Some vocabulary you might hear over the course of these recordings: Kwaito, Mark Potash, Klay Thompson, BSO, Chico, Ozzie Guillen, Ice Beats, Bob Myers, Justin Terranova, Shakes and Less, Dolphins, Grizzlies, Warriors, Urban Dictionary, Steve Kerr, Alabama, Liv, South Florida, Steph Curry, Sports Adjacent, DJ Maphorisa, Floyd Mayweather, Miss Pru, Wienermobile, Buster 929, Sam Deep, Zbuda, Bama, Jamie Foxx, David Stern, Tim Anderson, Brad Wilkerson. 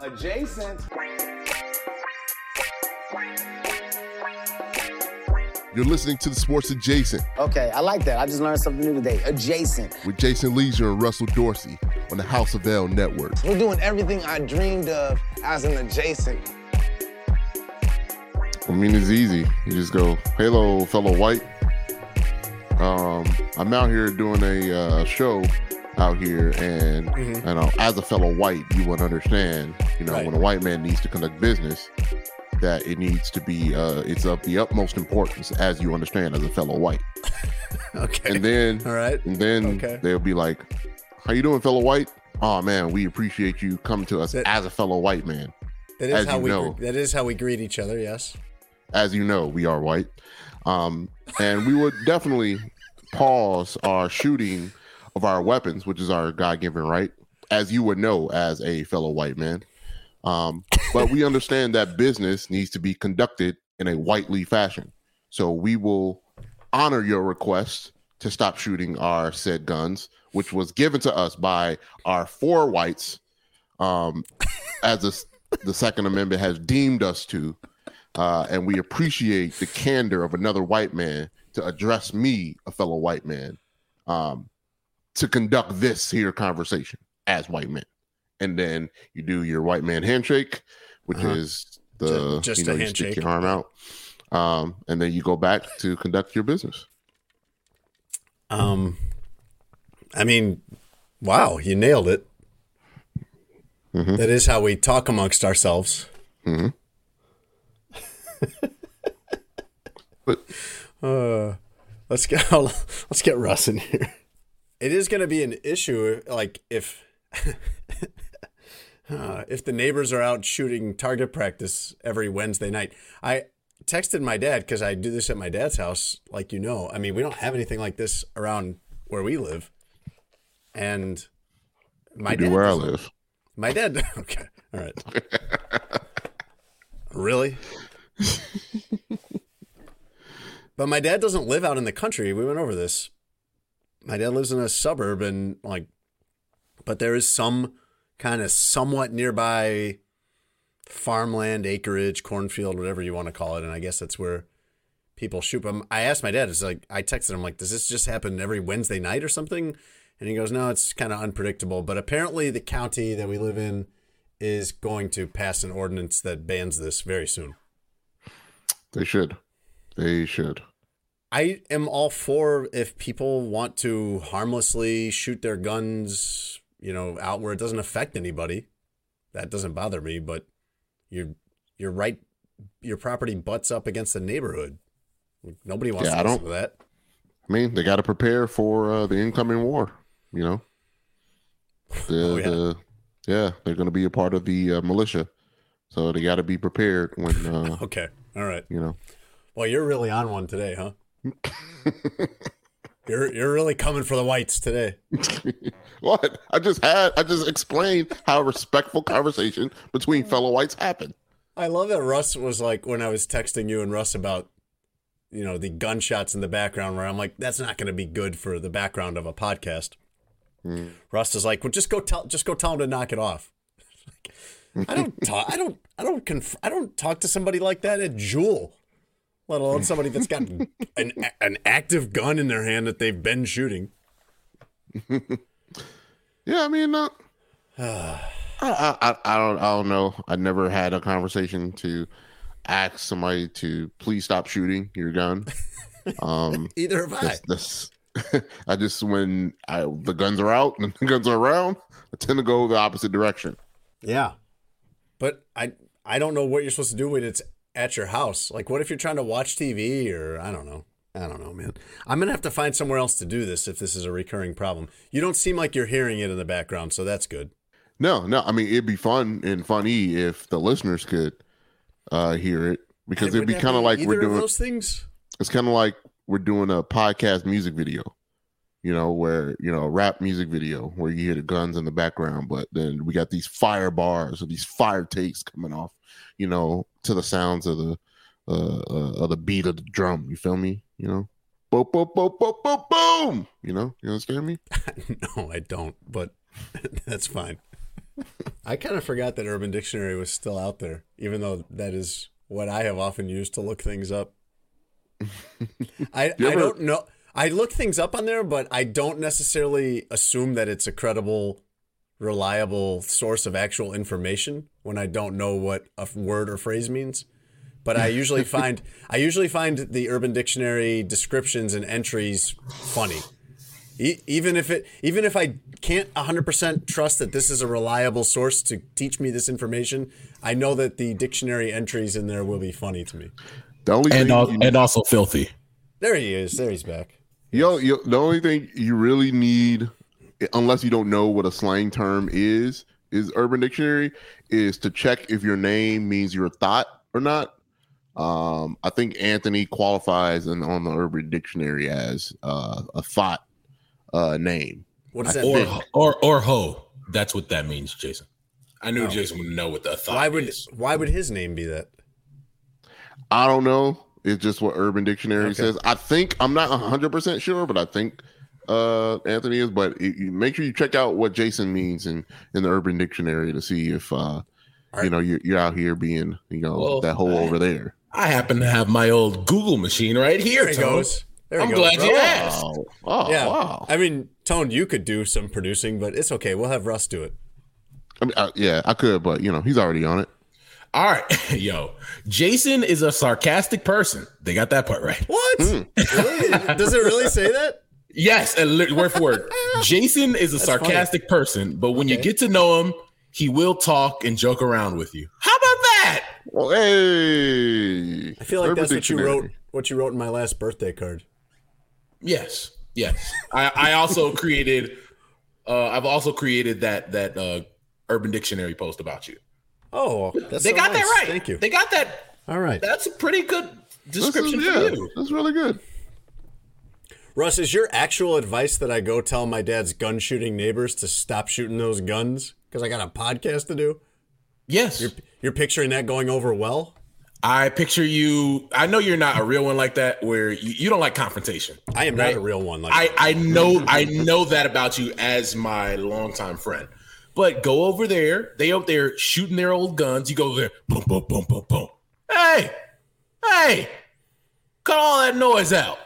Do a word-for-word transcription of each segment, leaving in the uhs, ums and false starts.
Adjacent. You're listening to the Sports Adjacent. Okay, I like that. I just learned something new today. Adjacent. With Jason Leisure and Russell Dorsey on the House of L Network. We're doing everything I dreamed of as an adjacent. I mean, it's easy. You just go, hello, fellow white. Um, I'm out here doing a uh, show out here, and mm-hmm. you know, as a fellow white, you would understand, you know, right. when a white man needs to conduct business, that it needs to be, uh, it's of the utmost importance, as you understand, as a fellow white. Okay. And then, all right. And then okay. they'll be like, how you doing, fellow white? Oh man, we appreciate you coming to us that, as a fellow white man. That is as how you we know, that is how we greet each other. Yes. As you know, we are white, um, and we would definitely pause our shooting of our weapons, which is our God-given right, as you would know, as a fellow white man. Um, but we understand that business needs to be conducted in a whitely fashion. So we will honor your request to stop shooting our said guns, which was given to us by our four whites, um, as a, the Second Amendment has deemed us to. Uh, and we appreciate the candor of another white man to address me, a fellow white man, um, to conduct this here conversation as white men. And then you do your white man handshake, which uh-huh. is the just, just you know, a you handshake. Stick your arm out, um, and then you go back to conduct your business. Um, I mean, wow, you nailed it. Mm-hmm. That is how we talk amongst ourselves. Mm-hmm. but uh, let's get let's get Russ in here. It is going to be an issue, like if. Uh, if the neighbors are out shooting target practice every Wednesday night. I texted my dad because I do this at my dad's house, like you know. I mean, we don't have anything like this around where we live. And my dad. You do where I live. My dad. Okay. All right. Really? But my dad doesn't live out in the country. We went over this. My dad lives in a suburb and like, but there is some kind of somewhat nearby farmland, acreage, cornfield, whatever you want to call it. And I guess that's where people shoot. But I asked my dad, it's like, I texted him, like, does this just happen every Wednesday night or something? And he goes, no, it's kind of unpredictable. But apparently the county that we live in is going to pass an ordinance that bans this very soon. They should. They should. I am all for if people want to harmlessly shoot their guns, you know, out where it doesn't affect anybody. That doesn't bother me, but you're, you're right. Your property butts up against the neighborhood. Nobody wants yeah, to I listen don't, to that. I mean, they got to prepare for uh, the incoming war, you know. The, oh, yeah. The, yeah, they're going to be a part of the uh, militia. So they got to be prepared when. Uh, okay. All right. You know. Well, you're really on one today, huh? You're you're really coming for the whites today. What? I just had I just explained how a respectful conversation between fellow whites happened. I love that Russ was like when I was texting you and Russ about, you know, the gunshots in the background where I'm like, that's not going to be good for the background of a podcast. Mm. Russ is like, well, just go tell just go tell him to knock it off. Like, I don't talk. I don't. I don't. Conf- I don't talk to somebody like that at Jewel. Let alone somebody that's got an an active gun in their hand that they've been shooting. yeah, I mean, uh, I, I I don't I don't know. I never had a conversation to ask somebody to please stop shooting your gun. Um, Either have I. That's, that's, I just when I, the guns are out and the guns are around, I tend to go the opposite direction. Yeah, but I I don't know what you're supposed to do when it's at your house. Like, what if you're trying to watch T V or I don't know. I don't know, man. I'm going to have to find somewhere else to do this if this is a recurring problem. You don't seem like you're hearing it in the background, so that's good. No, no. I mean, it'd be fun and funny if the listeners could uh, hear it, because it'd be kind of like we're doing those things. It's kind of like we're doing a podcast music video, you know, where, you know, a rap music video where you hear the guns in the background, but then we got these fire bars or these fire takes coming off, you know, to the sounds of the uh, uh, of the beat of the drum. You feel me? You know, boom, boom, boom, boom, boom, boom. You know, you understand me? No, I don't. But that's fine. I kind of forgot that Urban Dictionary was still out there, even though that is what I have often used to look things up. I, ever, I don't know. I look things up on there, but I don't necessarily assume that it's a credible, reliable source of actual information when I don't know what a word or phrase means. But I usually find I usually find the Urban Dictionary descriptions and entries funny. E- even if it, even if I can't one hundred percent trust that this is a reliable source to teach me this information, I know that the dictionary entries in there will be funny to me. The only and, thing al- and also filthy. There he is. There he's back. Yo, yo, the only thing you really need, unless you don't know what a slang term is, is Urban Dictionary, is to check if your name means you're a thought or not. Um, I think Anthony qualifies in, on the Urban Dictionary as uh, a thought. Uh, name. What does that or, mean? Or or ho. That's what that means, Jason. I knew oh. Jason would know what that thought why would, is. Why would his name be that? I don't know. It's just what Urban Dictionary okay. says. I think, I'm not one hundred percent sure, but I think uh, Anthony is. But it, you make sure you check out what Jason means in, in the Urban Dictionary to see if, uh, right. you know, you're, you're out here being, you know, well, that hole I, over there. I happen to have my old Google machine right here. There it goes. There I'm go, glad bro. you asked. Wow. Oh, yeah. wow. I mean, Tone, you could do some producing, but it's okay. We'll have Russ do it. I mean, I, yeah, I could, but, you know, he's already on it. All right. Yo, Jason is a sarcastic person. They got that part right. What? Mm. Really? Does it really say that? Yes, word for word. Jason is a That's sarcastic funny. person, but when okay. you get to know him, he will talk and joke around with you. How about that? Well, hey. I feel like Urban that's Dictionary. what you wrote. What you wrote in my last birthday card. Yes, yes. I, I also created. Uh, I've also created that that uh, Urban Dictionary post about you. Oh, that's they so got nice. that right. Thank you. They got that. All right. That's a pretty good description is, for yeah, you. That's really good. Russ, is your actual advice that I go tell my dad's gun shooting neighbors to stop shooting those guns because I got a podcast to do? Yes. You're, you're picturing that going over well. I picture you. I know you're not a real one like that, where you, you don't like confrontation. I am right? not a real one like I, that. I know, I know that about you as my longtime friend. But go over there. They up there shooting their old guns. You go over there. Boom, boom, boom, boom, boom. Hey, hey, cut all that noise out.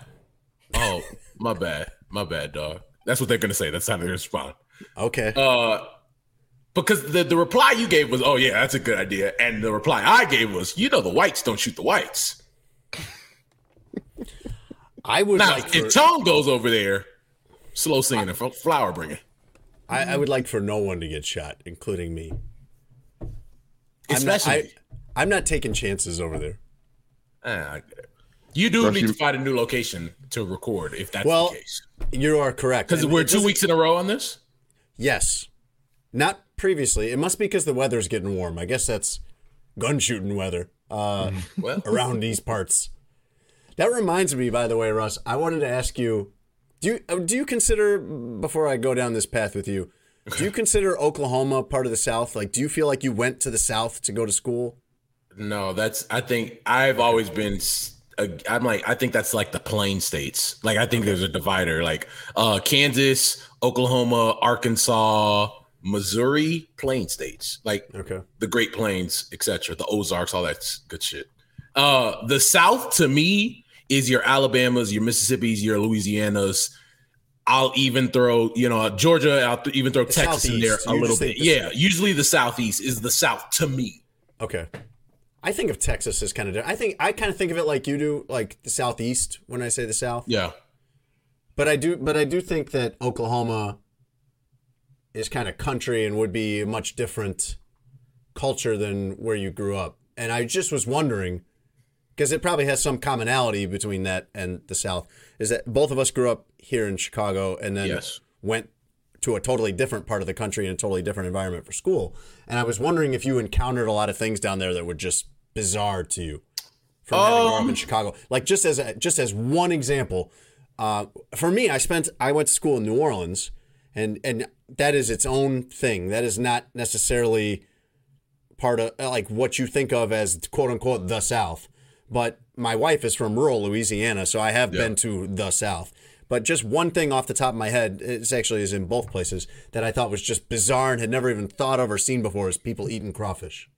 Oh, my bad, my bad, dog. That's what they're gonna say. That's how they're gonna respond. Okay. Uh. Because the, the reply you gave was, oh, yeah, that's a good idea. And the reply I gave was, you know, the whites don't shoot the whites. I would now, like for, if Tone goes over there, slow singing and flower bringing. I, I would like for no one to get shot, including me. Especially. I'm not, I, I'm not taking chances over there. Uh, you do Rush need you. to find a new location to record, if that's well, the case. You are correct. Because we're two weeks in a row on this? Yes. Not previously. It must be because the weather's getting warm. I guess that's gun shooting weather uh, well. around these parts. That reminds me, by the way, Russ, I wanted to ask you, do you, do you consider, before I go down this path with you, okay. do you consider Oklahoma part of the South? Like, do you feel like you went to the South to go to school? No, that's, I think, I've always been, I'm like, I think that's like the plain states. Like, I think there's a divider, like uh, Kansas, Oklahoma, Arkansas, Missouri, plain states, like okay. the Great Plains, et cetera, the Ozarks, all that good shit. Uh, the South, to me, is your Alabamas, your Mississippis, your Louisianas. I'll even throw, you know, Georgia, I'll th- even throw the Texas Southeast. in there a you little bit. Yeah, way. usually the Southeast is the South to me. Okay. I think of Texas as kind of different. I think I kind of think of it like you do, like the Southeast when I say the South. Yeah. But I do, but I do think that Oklahoma is kind of country and would be a much different culture than where you grew up. And I just was wondering, because it probably has some commonality between that and the South, is that both of us grew up here in Chicago and then yes. went to a totally different part of the country and a totally different environment for school. And I was wondering if you encountered a lot of things down there that were just bizarre to you from um, having grown up in Chicago. Like just as a, just as one example, uh, for me, I spent I went to school in New Orleans, and and that is its own thing. That is not necessarily part of like what you think of as quote unquote the South. But my wife is from rural Louisiana, so I have yeah. been to the South. But just one thing off the top of my head, it actually is in both places, that I thought was just bizarre and had never even thought of or seen before is people eating crawfish.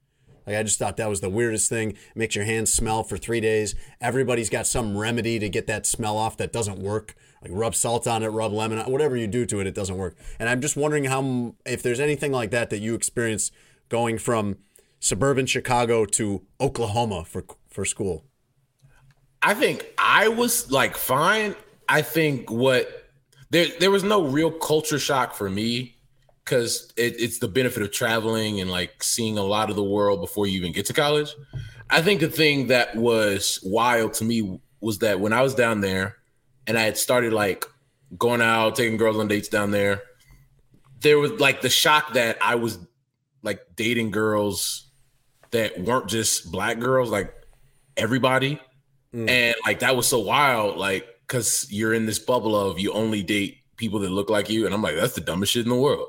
Like I just thought that was the weirdest thing. It makes your hands smell for three days. Everybody's got some remedy to get that smell off that doesn't work. Like rub salt on it, rub lemon on it, whatever you do to it, it doesn't work. And I'm just wondering how if there's anything like that that you experienced going from suburban Chicago to Oklahoma for for school. I think I was like fine. I think what there there was no real culture shock for me because it, it's the benefit of traveling and like seeing a lot of the world before you even get to college. I think the thing that was wild to me was that when I was down there and I had started like going out, taking girls on dates down there, there was like the shock that I was like dating girls that weren't just black girls, like everybody. Mm. And like that was so wild, like, because you're in this bubble of you only date people that look like you. And I'm like, that's the dumbest shit in the world.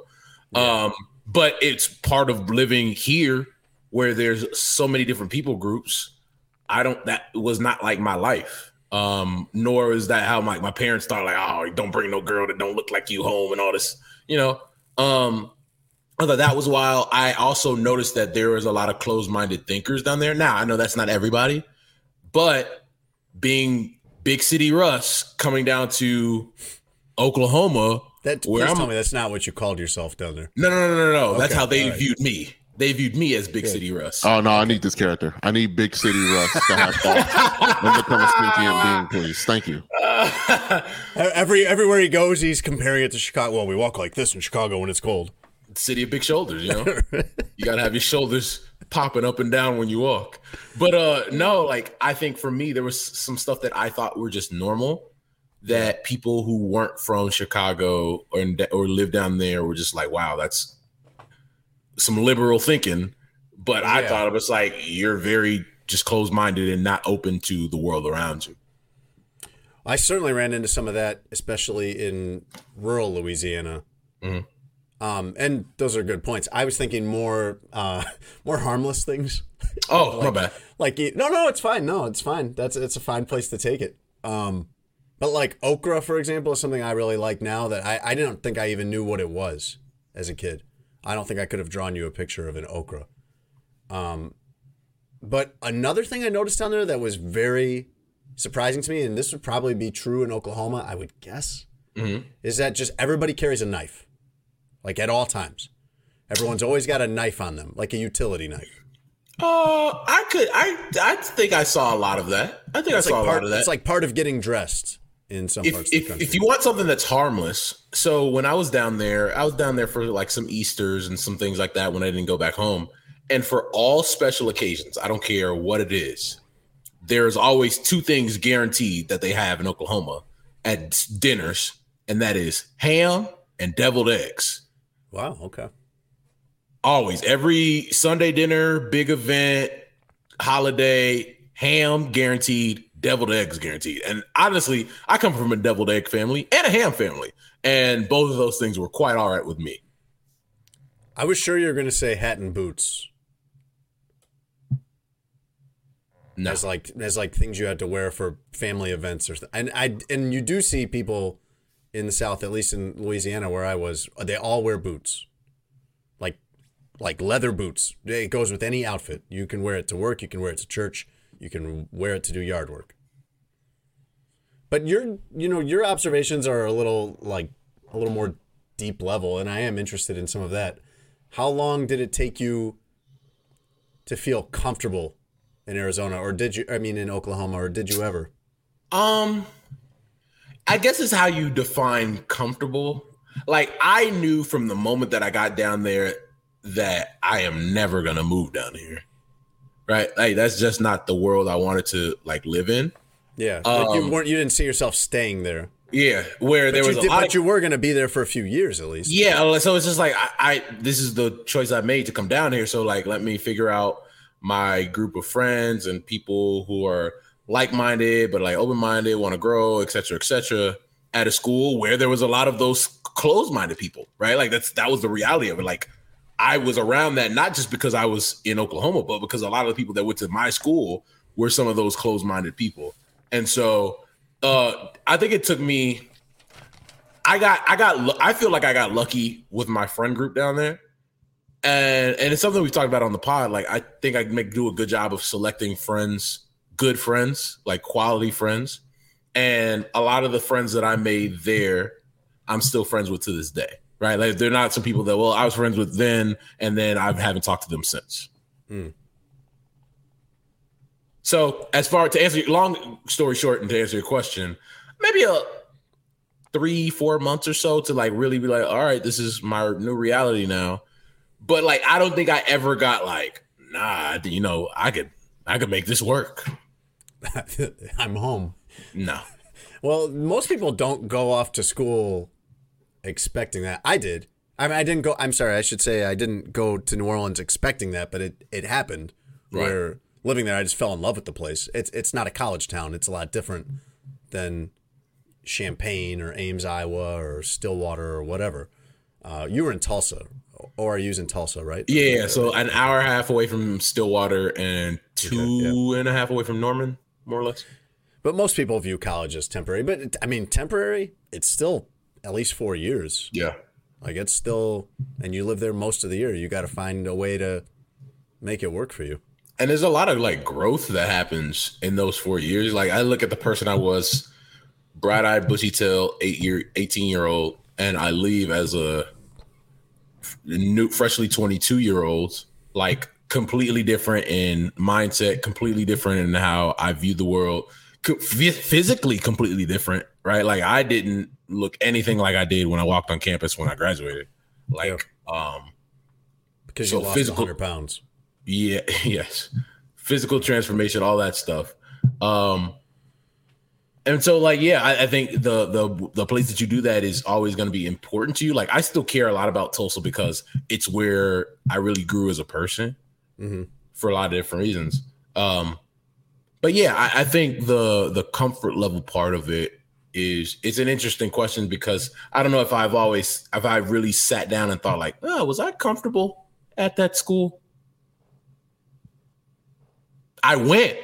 Yeah. Um, but it's part of living here where there's so many different people groups. I don't, that was not like my life. Um, nor is that how my, my parents thought like, oh, don't bring no girl that don't look like you home and all this, you know? Um, I thought that was wild. I also noticed that there was a lot of closed-minded thinkers down there. Now, I know that's not everybody, but being Big City Russ coming down to Oklahoma. That, where please tell me that's not what you called yourself down there. No, no, no, no, no. Okay, that's how they right. viewed me. They viewed me as Big okay. City Russ. Oh, no, I need this character. I need Big City Russ to have thoughts and become a stinky and being, please. Thank you. Uh, Every Everywhere he goes, he's comparing it to Chicago. Well, we walk like this in Chicago when it's cold. City of big shoulders, you know? You got to have your shoulders popping up and down when you walk. But uh no, like I think for me, there was some stuff that I thought were just normal that people who weren't from Chicago or, or lived down there were just like, wow, that's some liberal thinking. But yeah. I thought it was like, you're very just closed-minded and not open to the world around you. I certainly ran into some of that, especially in rural Louisiana. Mm-hmm. Um, and those are good points. I was thinking more, uh, more harmless things. Oh, like, my bad. Like, no, no, it's fine. No, it's fine. That's, it's a fine place to take it. Um, but like okra, for example, is something I really like now that I, I don't think I even knew what it was as a kid. I don't think I could have drawn you a picture of an okra. Um, but another thing I noticed down there that was very surprising to me, and this would probably be true in Oklahoma, I would guess, mm-hmm. is that just everybody carries a knife. Like at all times, everyone's always got a knife on them, like a utility knife. Oh, uh, I could, I, I think I saw a lot of that. I think it's I saw like part, a lot of that. It's like part of getting dressed in some if, parts if, of the country. If you want something that's harmless, so when I was down there, I was down there for like some Easters and some things like that when I didn't go back home. And for all special occasions, I don't care what it is, there's always two things guaranteed that they have in Oklahoma at dinners, and that is ham and deviled eggs. Wow. Okay. Always, every Sunday dinner, big event, holiday, ham guaranteed, deviled eggs guaranteed. And honestly, I come from a deviled egg family and a ham family, and both of those things were quite all right with me. I was sure you were going to say hat and boots. No, as like as like things you had to wear for family events or th- and I and you do see people. In the South, at least in Louisiana where I was, they all wear boots, like like leather boots. It goes with any outfit. You can wear it to work. You can wear it to church. You can wear it to do yard work. But your you know your observations are a little like a little more deep level, and I am interested in some of that. How long did it take you to feel comfortable in Arizona, or did you? I mean, in Oklahoma, or did you ever? Um. I guess it's how you define comfortable. Like I knew from the moment that I got down there that I am never going to move down here. Right. Like that's just not the world I wanted to like live in. Yeah. Um, like you weren't, you didn't see yourself staying there. Yeah, where but there was did, a lot. But of, you were going to be there for a few years at least. Yeah, so it's just like I, I this is the choice I made to come down here. So like, let me figure out my group of friends and people who are like-minded but like open-minded, want to grow, et cetera, et cetera, at a school where there was a lot of those closed-minded people, right? Like that's that was the reality of it. Like I was around that not just because I was in Oklahoma, but because a lot of the people that went to my school were some of those closed-minded people. And so uh, I think it took me I got I got I feel like I got lucky with my friend group down there. And and it's something we've talked about on the pod. Like I think I make do a good job of selecting friends, good friends, like quality friends. And a lot of the friends that I made there, I'm still friends with to this day, right? Like they're not some people that, well, I was friends with then, and then I haven't talked to them since. Mm. So as far to answer your long story short, and to answer your question, maybe a three, four months or so to like really be like, all right, this is my new reality now. But like, I don't think I ever got like, nah, you know, I could, I could make this work. I'm home. No. Well, most people don't go off to school expecting that. I did. I mean, I didn't go. I'm sorry. I should say I didn't go to New Orleans expecting that, but it, it happened. Right. Where living there, I just fell in love with the place. It's it's not a college town. It's a lot different than Champaign or Ames, Iowa, or Stillwater or whatever. Uh, you were in Tulsa. O R U's in Tulsa, right? Yeah, yeah, so an hour and a half away from Stillwater and two yeah, yeah. and a half away from Norman, more or less. But most people view college as temporary. But, I mean, temporary, it's still at least four years. Yeah. Like, it's still, and you live there most of the year. You got to find a way to make it work for you. And there's a lot of, like, growth that happens in those four years. Like, I look at the person I was, bright-eyed, bushy-tailed, eight-year, eighteen-year-old, and I leave as a new freshly twenty-two year olds, like completely different in mindset, completely different in how I view the world, physically completely different, right? Like I didn't look anything like I did when I walked on campus when I graduated, like yeah. um because so you lost physical, one hundred pounds. Yeah, yes, physical transformation, all that stuff. um And so, like, yeah, I, I think the the the place that you do that is always going to be important to you. Like, I still care a lot about Tulsa because it's where I really grew as a person mm-hmm. for a lot of different reasons. Um, but, yeah, I, I think the the comfort level part of it is it's an interesting question because I don't know if I've always – if I really sat down and thought, like, oh, was I comfortable at that school? I went,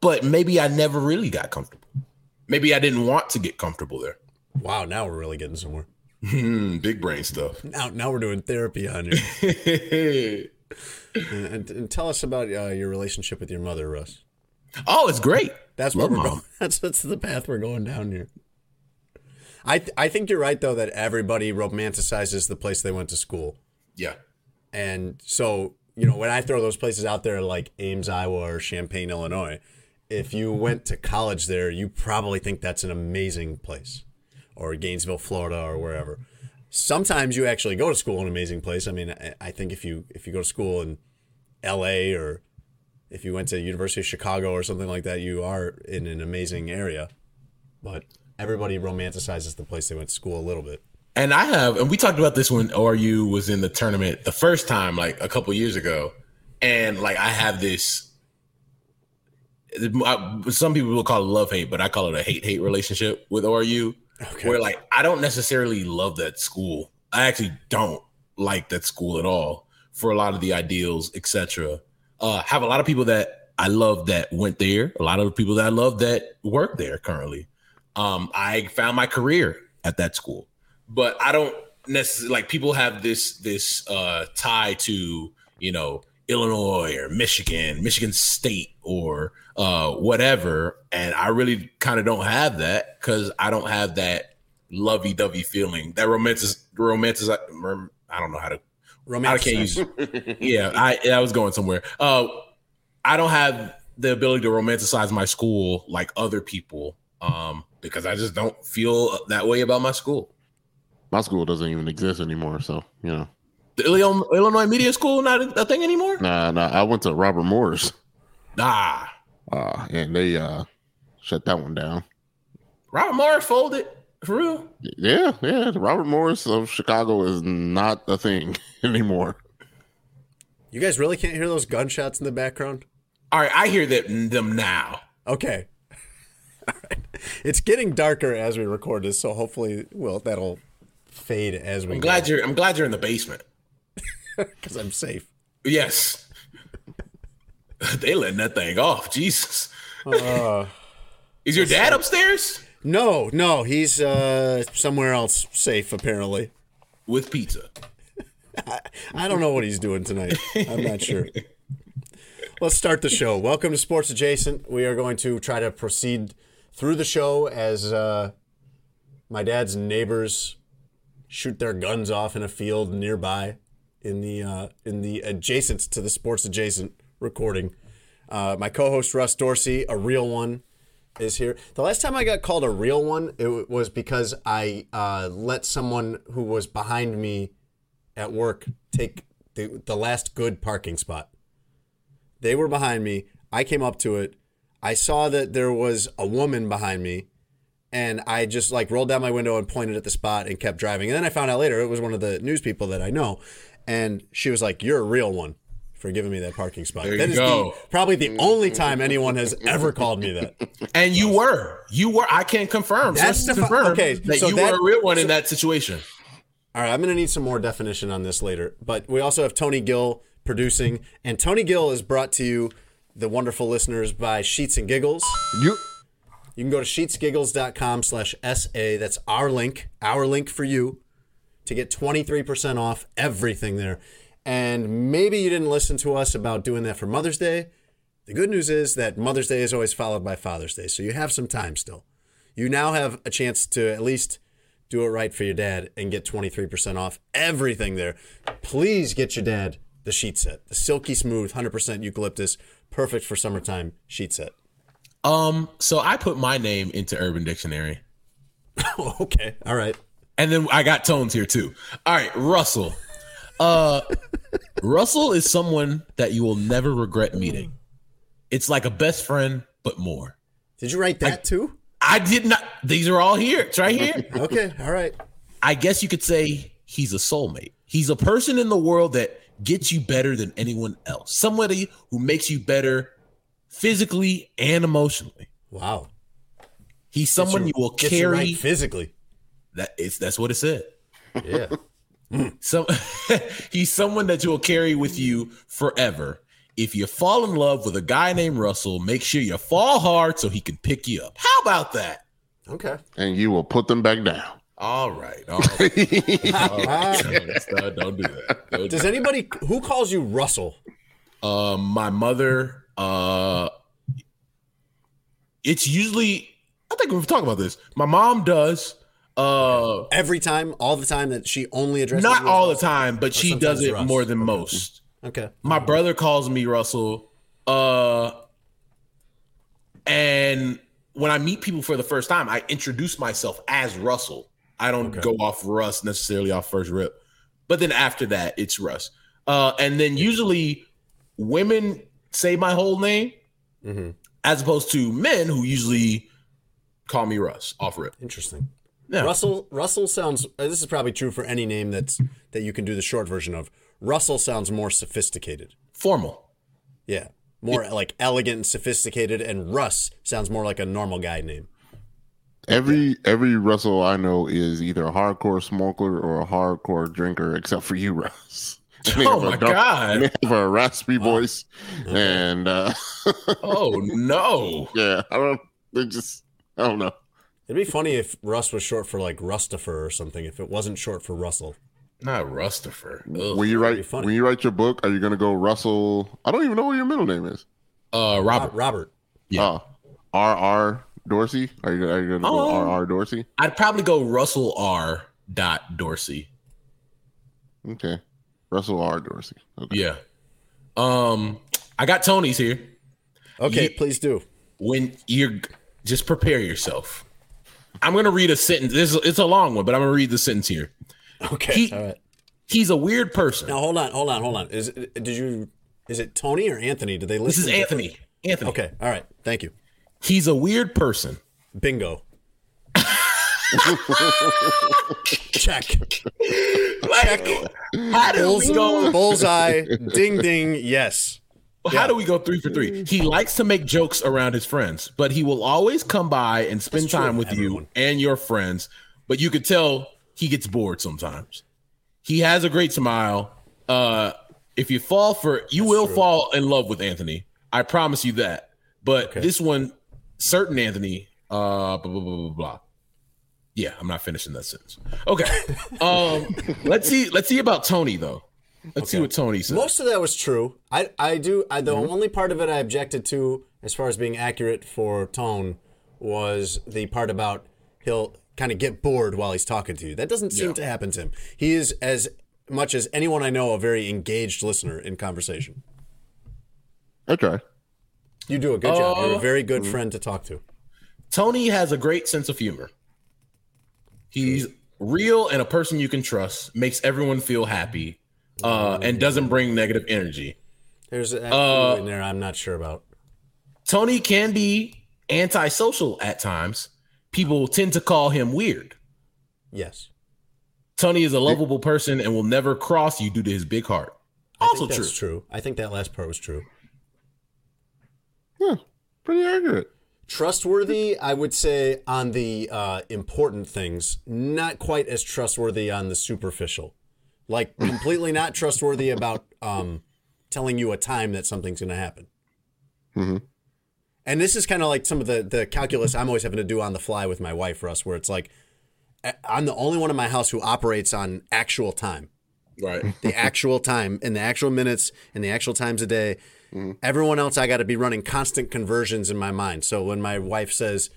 but maybe I never really got comfortable. Maybe I didn't want to get comfortable there. Wow, now we're really getting somewhere. Mm, big brain stuff. Now now we're doing therapy on you. and, and, and tell us about uh, your relationship with your mother, Russ. Oh, it's great. That's Love where we're mom. Going. That's, that's the path we're going down here. I, th- I think you're right, though, that everybody romanticizes the place they went to school. Yeah. And so, you know, when I throw those places out there like Ames, Iowa, or Champaign, Illinois, if you went to college there, you probably think that's an amazing place, or Gainesville, Florida, or wherever. Sometimes you actually go to school in an amazing place. I mean, I think if you if you go to school in L A, or if you went to University of Chicago or something like that, you are in an amazing area. But everybody romanticizes the place they went to school a little bit. And I have, and we talked about this when O R U was in the tournament the first time, like a couple years ago. And like I have this. Some people will call it love hate, but I call it a hate hate relationship with O R U. Okay. Where like I don't necessarily love that school. I actually don't like that school at all for a lot of the ideals, et cetera. Uh, have a lot of people that I love that went there. A lot of people that I love that work there currently. Um, I found my career at that school, but I don't necessarily like people have this this uh, tie to, you know, Illinois or Michigan, Michigan State or uh, whatever. And I really kind of don't have that because I don't have that lovey-dovey feeling, that romantic, romantic, I don't know how to, I can't use it. Yeah, I, I was going somewhere. Uh, I don't have the ability to romanticize my school like other people um, because I just don't feel that way about my school. My school doesn't even exist anymore. So, you know. The Illinois Media School, not a thing anymore? Nah, nah. I went to Robert Morris. Nah. Uh, and they uh, shut that one down. Robert Morris folded for real. Yeah, yeah. Robert Morris of Chicago is not a thing anymore. You guys really can't hear those gunshots in the background? All right, I hear that, them now. Okay. All right. It's getting darker as we record this, so hopefully, well, that'll fade as we. I'm glad go. you're. I'm glad you're in the basement because I'm safe. Yes. They letting that thing off. Jesus. Uh, Is your dad upstairs? No, no, he's uh, somewhere else safe apparently. With pizza. I, I don't know what he's doing tonight. I'm not sure. Let's start the show. Welcome to Sports Adjacent. We are going to try to proceed through the show as uh, my dad's neighbors shoot their guns off in a field nearby in the uh, in the adjacent to the Sports Adjacent recording. Uh, my co-host Russ Dorsey, a real one, is here. The last time I got called a real one, it w- was because I uh, let someone who was behind me at work take the, the last good parking spot. They were behind me. I came up to it. I saw that there was a woman behind me, and I just like rolled down my window and pointed at the spot and kept driving. And then I found out later it was one of the news people that I know, and she was like, "You're a real one for giving me that parking spot." There that you is go. The, probably the only time anyone has ever called me that. And you were. You were. I can confirm. That's defi- confirm okay, that so you that, were a real one so, in that situation. All right. I'm going to need some more definition on this later. But we also have Tony Gill producing. And Tony Gill is brought to you, the wonderful listeners, by Sheets and Giggles. You, you can go to sheetsgiggles.com slash SA. That's our link. Our link for you to get twenty-three percent off everything there. And maybe you didn't listen to us about doing that for Mother's Day. The good news is that Mother's Day is always followed by Father's Day, so you have some time still. You now have a chance to at least do it right for your dad and get twenty-three percent off everything there. Please get your dad the sheet set, the silky smooth one hundred percent eucalyptus, perfect for summertime sheet set. Um, so I put my name into Urban Dictionary. Okay, all right. And then I got Tones here too. All right, Russell. Uh, Russell is someone that you will never regret meeting. It's like a best friend, but more. Did you write that I, too? I did not. These are all here. It's right here. Okay. All right. I guess you could say he's a soulmate. He's a person in the world that gets you better than anyone else. Somebody who makes you better physically and emotionally. Wow. He's someone you, you will carry you right physically. That is, that's what it said. Yeah. So he's someone that you'll carry with you forever. If you fall in love with a guy named Russell, make sure you fall hard so he can pick you up. How about that? Okay. And you will put them back down. All right. All right. All right. No, don't do that. Don't Does do anybody that. Who calls you Russell? Uh, my mother. Uh, it's usually. I think we've talked about this. My mom does. Uh, every time, all the time that she only addresses not all Russell, the time, but she does it Russ. more than most. Okay. My brother calls me Russell. Uh, and when I meet people for the first time, I introduce myself as Russell. I don't okay. go off Russ necessarily off first rip, but then after that, it's Russ. Uh, and then usually women say my whole name mm-hmm. as opposed to men who usually call me Russ off rip. Interesting. Yeah. Russell Russell sounds, this is probably true for any name that's that you can do the short version of. Russell sounds more sophisticated. Formal. Yeah. More it, like elegant and sophisticated, and Russ sounds more like a normal guy name. Every okay. every Russell I know is either a hardcore smoker or a hardcore drinker, except for you, Russ. Oh my dark, God. They have a raspy wow. voice. Okay. And uh, oh no. Yeah. I don't they just I don't know. It'd be funny if Russ was short for like Rustifer or something. If it wasn't short for Russell, not Rustifer. Ugh. When you write when you write your book, are you gonna go Russell? I don't even know what your middle name is. Uh, Robert. Uh, Robert. Yeah. Uh, R. R. Dorsey. Are you, are you gonna go um, R. R. Dorsey? I'd probably go Russell R. Dot Dorsey. Okay, Russell R. Dorsey. Okay. Yeah. Um, I got Tony's here. Okay, you, please do. When you're just prepare yourself. I'm going to read a sentence. This, it's a long one, but I'm going to read the sentence here. Okay. He, all right. He's a weird person. Now, hold on, hold on, hold on. Is did you? Is it Tony or Anthony? Did they listen? This is Anthony. Anthony. Okay. All right. Thank you. He's a weird person. Bingo. Check. Like, how do Bulls, we go? Bullseye. Ding, ding. Yes. Well, yeah. How do we go three for three? He likes to make jokes around his friends, but he will always come by and spend That's time with everyone. You and your friends. But you could tell he gets bored sometimes. He has a great smile. Uh, if you fall for, you That's will true. fall in love with Anthony. I promise you that. But okay. this one, certain Anthony, uh, blah, blah, blah, blah, blah. Yeah, I'm not finishing that sentence. Okay. Um, let's see. Let's see about Tony, though. Let's okay. see what Tony said. Most of that was true. I, I do. I, the mm-hmm. only part of it I objected to, as far as being accurate for Tone, was the part about he'll kind of get bored while he's talking to you. That doesn't seem yeah. to happen to him. He is, as much as anyone I know, a very engaged listener in conversation. Okay. You do a good uh, job. You're a very good mm-hmm. friend to talk to. Tony has a great sense of humor. He's real and a person you can trust, makes everyone feel happy. Uh, and doesn't bring negative energy. There's an uh, in there I'm not sure about. Tony can be antisocial at times. People tend to call him weird. Yes. Tony is a lovable person and will never cross you due to his big heart. Also I think that's true. true. I think that last part was true. Yeah, pretty accurate. Trustworthy, I would say, on the uh, important things. Not quite as trustworthy on the superficial. Like, completely not trustworthy about um, telling you a time that something's going to happen. Mm-hmm. And this is kind of like some of the, the calculus I'm always having to do on the fly with my wife, Russ, where it's like, I'm the only one in my house who operates on actual time. Right. The actual time and the actual minutes and the actual times a day. Mm-hmm. Everyone else, I got to be running constant conversions in my mind. So when my wife says,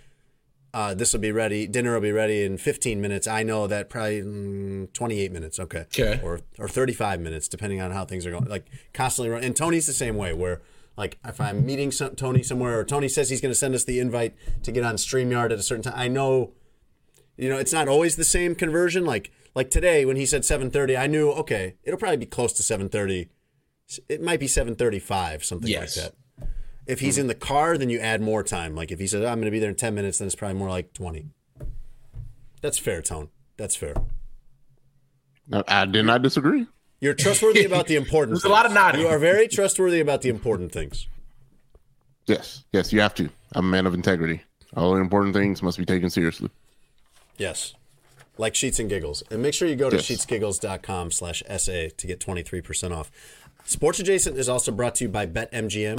Uh, this will be ready. Dinner will be ready in fifteen minutes. I know that probably mm, twenty-eight minutes. Okay. okay. Or or thirty-five minutes, depending on how things are going. Like constantly run. And Tony's the same way where like if I'm meeting some, Tony somewhere or Tony says he's going to send us the invite to get on StreamYard at a certain time. I know, you know, it's not always the same conversion. Like like today when he said seven thirty, I knew, okay, it'll probably be close to seven thirty. It might be seven thirty-five, something yes. like that. If he's in the car, then you add more time. Like if he says, oh, I'm going to be there in ten minutes, then it's probably more like twenty. That's fair, Tone. That's fair. No, I did not disagree. You're trustworthy about the important things. There's a lot of nodding. You are very trustworthy about the important things. Yes. Yes, you have to. I'm a man of integrity. All the important things must be taken seriously. Yes. Like Sheets and Giggles. And make sure you go to yes. sheetsgiggles.com slash SA to get twenty-three percent off. Sports Adjacent is also brought to you by BetMGM.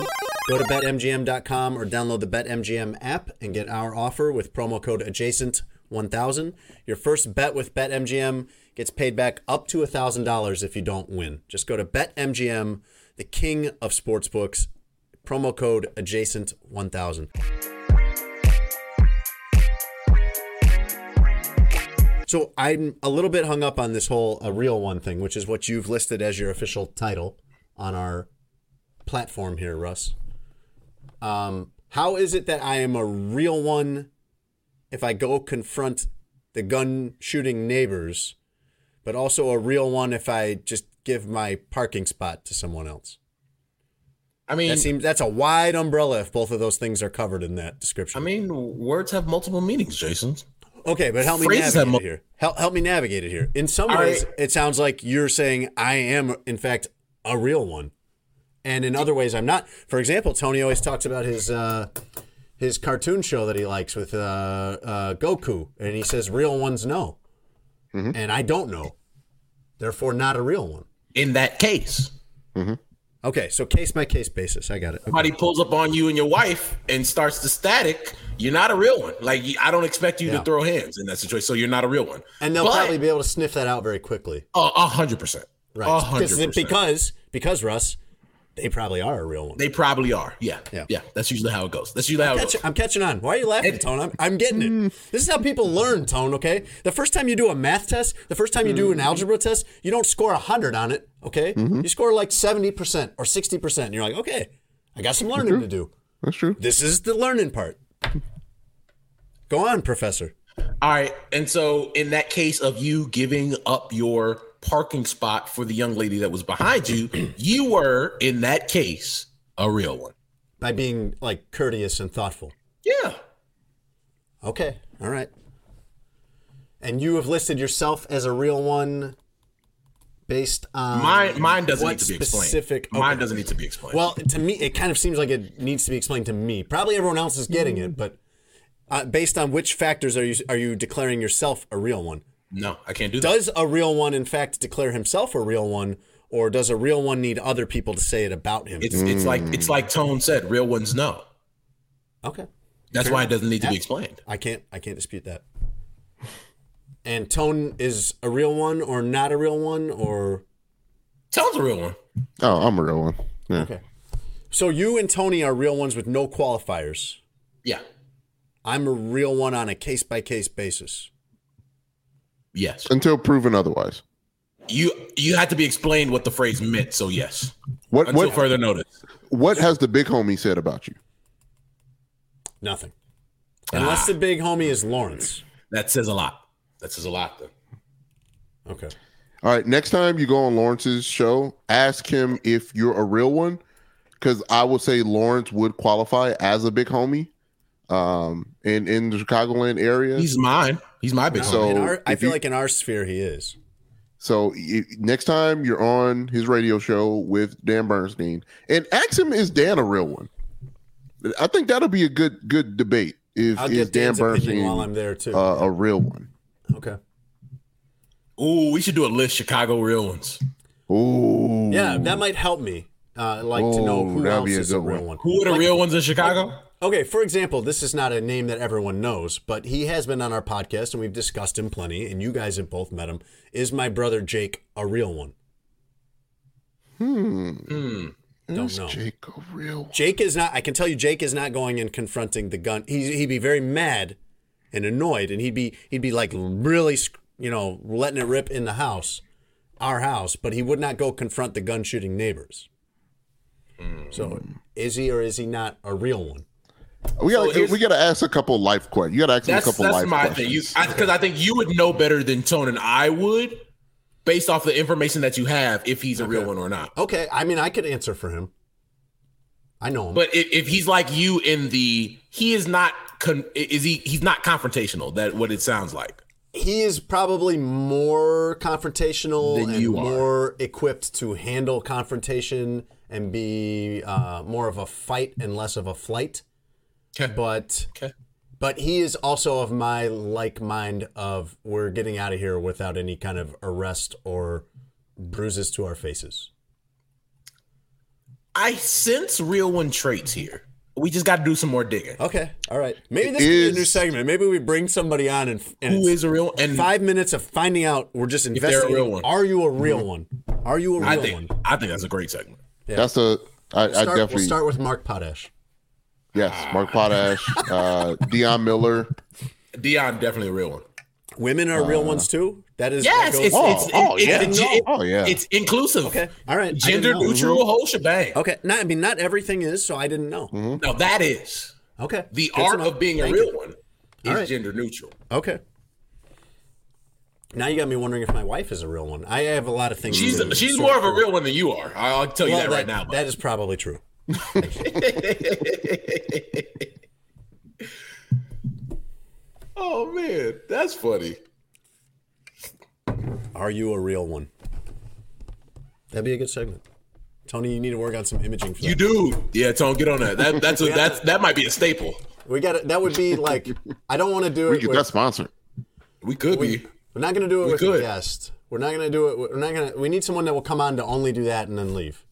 Go to bet M G M dot com or download the BetMGM app and get our offer with promo code adjacent one thousand. Your first bet with BetMGM gets paid back up to one thousand dollars if you don't win. Just go to BetMGM, the king of sportsbooks, promo code adjacent one thousand. So I'm a little bit hung up on this whole a real one thing, which is what you've listed as your official title on our platform here, Russ. Um, how is it that I am a real one if I go confront the gun shooting neighbors, but also a real one if I just give my parking spot to someone else? I mean, that seems, that's a wide umbrella if both of those things are covered in that description. I mean, words have multiple meanings, Jason. Okay, but help me Phrases navigate mo- it here. Help, help me navigate it here. In some ways, I, it sounds like you're saying I am, in fact, a real one. And in other ways, I'm not. For example, Tony always talks about his uh, his cartoon show that he likes with uh, uh, Goku. And he says, real ones know. Mm-hmm. And I don't know. Therefore, not a real one. In that case. Mm-hmm. Okay, so case by case basis. I got it. Okay. Somebody pulls up on you and your wife and starts the static. You're not a real one. Like, I don't expect you yeah. to throw hands in that situation. So you're not a real one. And they'll but, probably be able to sniff that out very quickly. A hundred percent. Right. A hundred percent. Because, because Russ, they probably are a real one. They probably are. Yeah. Yeah. yeah. That's usually how it goes. That's usually how I'm it catch, goes. I'm catching on. Why are you laughing, and, Tone? I'm, I'm getting it. This is how people learn, Tone, okay? The first time you do a math test, the first time you do an algebra test, you don't score one hundred on it. Okay, mm-hmm. you score like seventy percent or sixty percent, and you're like, okay, I got some learning to do. That's true. This is the learning part. Go on, Professor. All right, and so in that case of you giving up your parking spot for the young lady that was behind you, you were, in that case, a real one. By being, like, courteous and thoughtful. Yeah. Okay, all right. And you have listed yourself as a real one based on mine. Mine doesn't need to be specific, explained. Okay. Mine doesn't need to be explained. Well, to me, it kind of seems like it needs to be explained to me. Probably everyone else is getting it, but uh, based on which factors are you are you declaring yourself a real one? No, I can't do that. Does a real one, in fact, declare himself a real one, or does a real one need other people to say it about him? It's mm. it's like it's like Tone said. Real ones know. Okay, that's Fair why enough. It doesn't need to be explained. I can't I can't dispute that. And Tone is a real one or not a real one, or Tone's a real one. Oh, I'm a real one. Yeah. Okay. So you and Tony are real ones with no qualifiers. Yeah. I'm a real one on a case by case basis. Yes. Until proven otherwise. You you had to be explained what the phrase meant, so yes. What until what, further notice. What has the big homie said about you? Nothing. Unless ah. the big homie is Lawrence. That says a lot. That says a lot, though. Okay. All right. Next time you go on Lawrence's show, ask him if you're a real one, because I would say Lawrence would qualify as a big homie, um, in in the Chicagoland area. He's mine. He's my big no, homie. Our, I feel you, like in our sphere he is. So it, next time you're on his radio show with Dan Bernstein, and ask him, is Dan a real one? I think that'll be a good good debate. If I'll is Dan Bernstein while I'm there too. Uh, a real one? Okay. Ooh, we should do a list Chicago real ones. Ooh. Yeah, that might help me. Uh, like Ooh, to know who else is a real one. one. Who are the like, real ones in Chicago? Okay, for example, this is not a name that everyone knows, but he has been on our podcast and we've discussed him plenty, and you guys have both met him. Is my brother Jake a real one? Hmm. Hmm. Don't is know. Jake a real one? Jake is not. I can tell you, Jake is not going and confronting the gun. He, he'd be very mad and annoyed, and he'd be he'd be like really, you know, letting it rip in the house, our house, but he would not go confront the gun shooting neighbors. Mm. So is he or is he not a real one? We got so we got to ask a couple life questions. You got to ask that's, a couple that's life my questions. That's my thing, because I, I think you would know better than Tone and I would, based off the information that you have, if he's okay. a real one or not. Okay, I mean, I could answer for him. I know him, but if, if he's like you in the he is not. Con- is he he's not confrontational, that what it sounds like. He is probably more confrontational than and you are. More equipped to handle confrontation and be uh, more of a fight and less of a flight. Okay. But okay. but he is also of my like mind of we're getting out of here without any kind of arrest or bruises to our faces. I sense real one traits here. We just got to do some more digging. Okay. All right. Maybe this is be a new segment. Maybe we bring somebody on and, and who is a real one? And five minutes of finding out. We're just investigating. A real one. Are you a real mm-hmm. one? Are you a real I think, one? I think that's a great segment. Yeah. That's a. I, we'll start, I definitely. We'll start with Mark Potash. Yes, Mark Potash. uh, Deion Miller. Deion definitely a real one. Women are uh, real ones too. That is. Yes. That goes, it's, oh, it's, oh, it's, yeah. It's, it's, oh yeah. It's inclusive. Okay. All right. Gender neutral, mm-hmm. whole shebang. Okay. Not. I mean, not everything is. So I didn't know. Mm-hmm. No, that is. Okay. The Good art of being Thank a real you. One is right. gender neutral. Okay. Now you got me wondering if my wife is a real one. I have a lot of things. She's to she's more of a real one than you are. I'll tell well, you that, that right now. That buddy. Is probably true. Oh, man, that's funny. Are you a real one? That'd be a good segment. Tony, you need to work on some imaging for that. You do. Yeah, Tony, get on that. That that's a, that's that might be a staple. We got it. That would be like, I don't want to do it. We could get sponsored. We could we, be. We're not going to do it we with could. a guest. We're not going to do it. We're not going to. We need someone that will come on to only do that and then leave.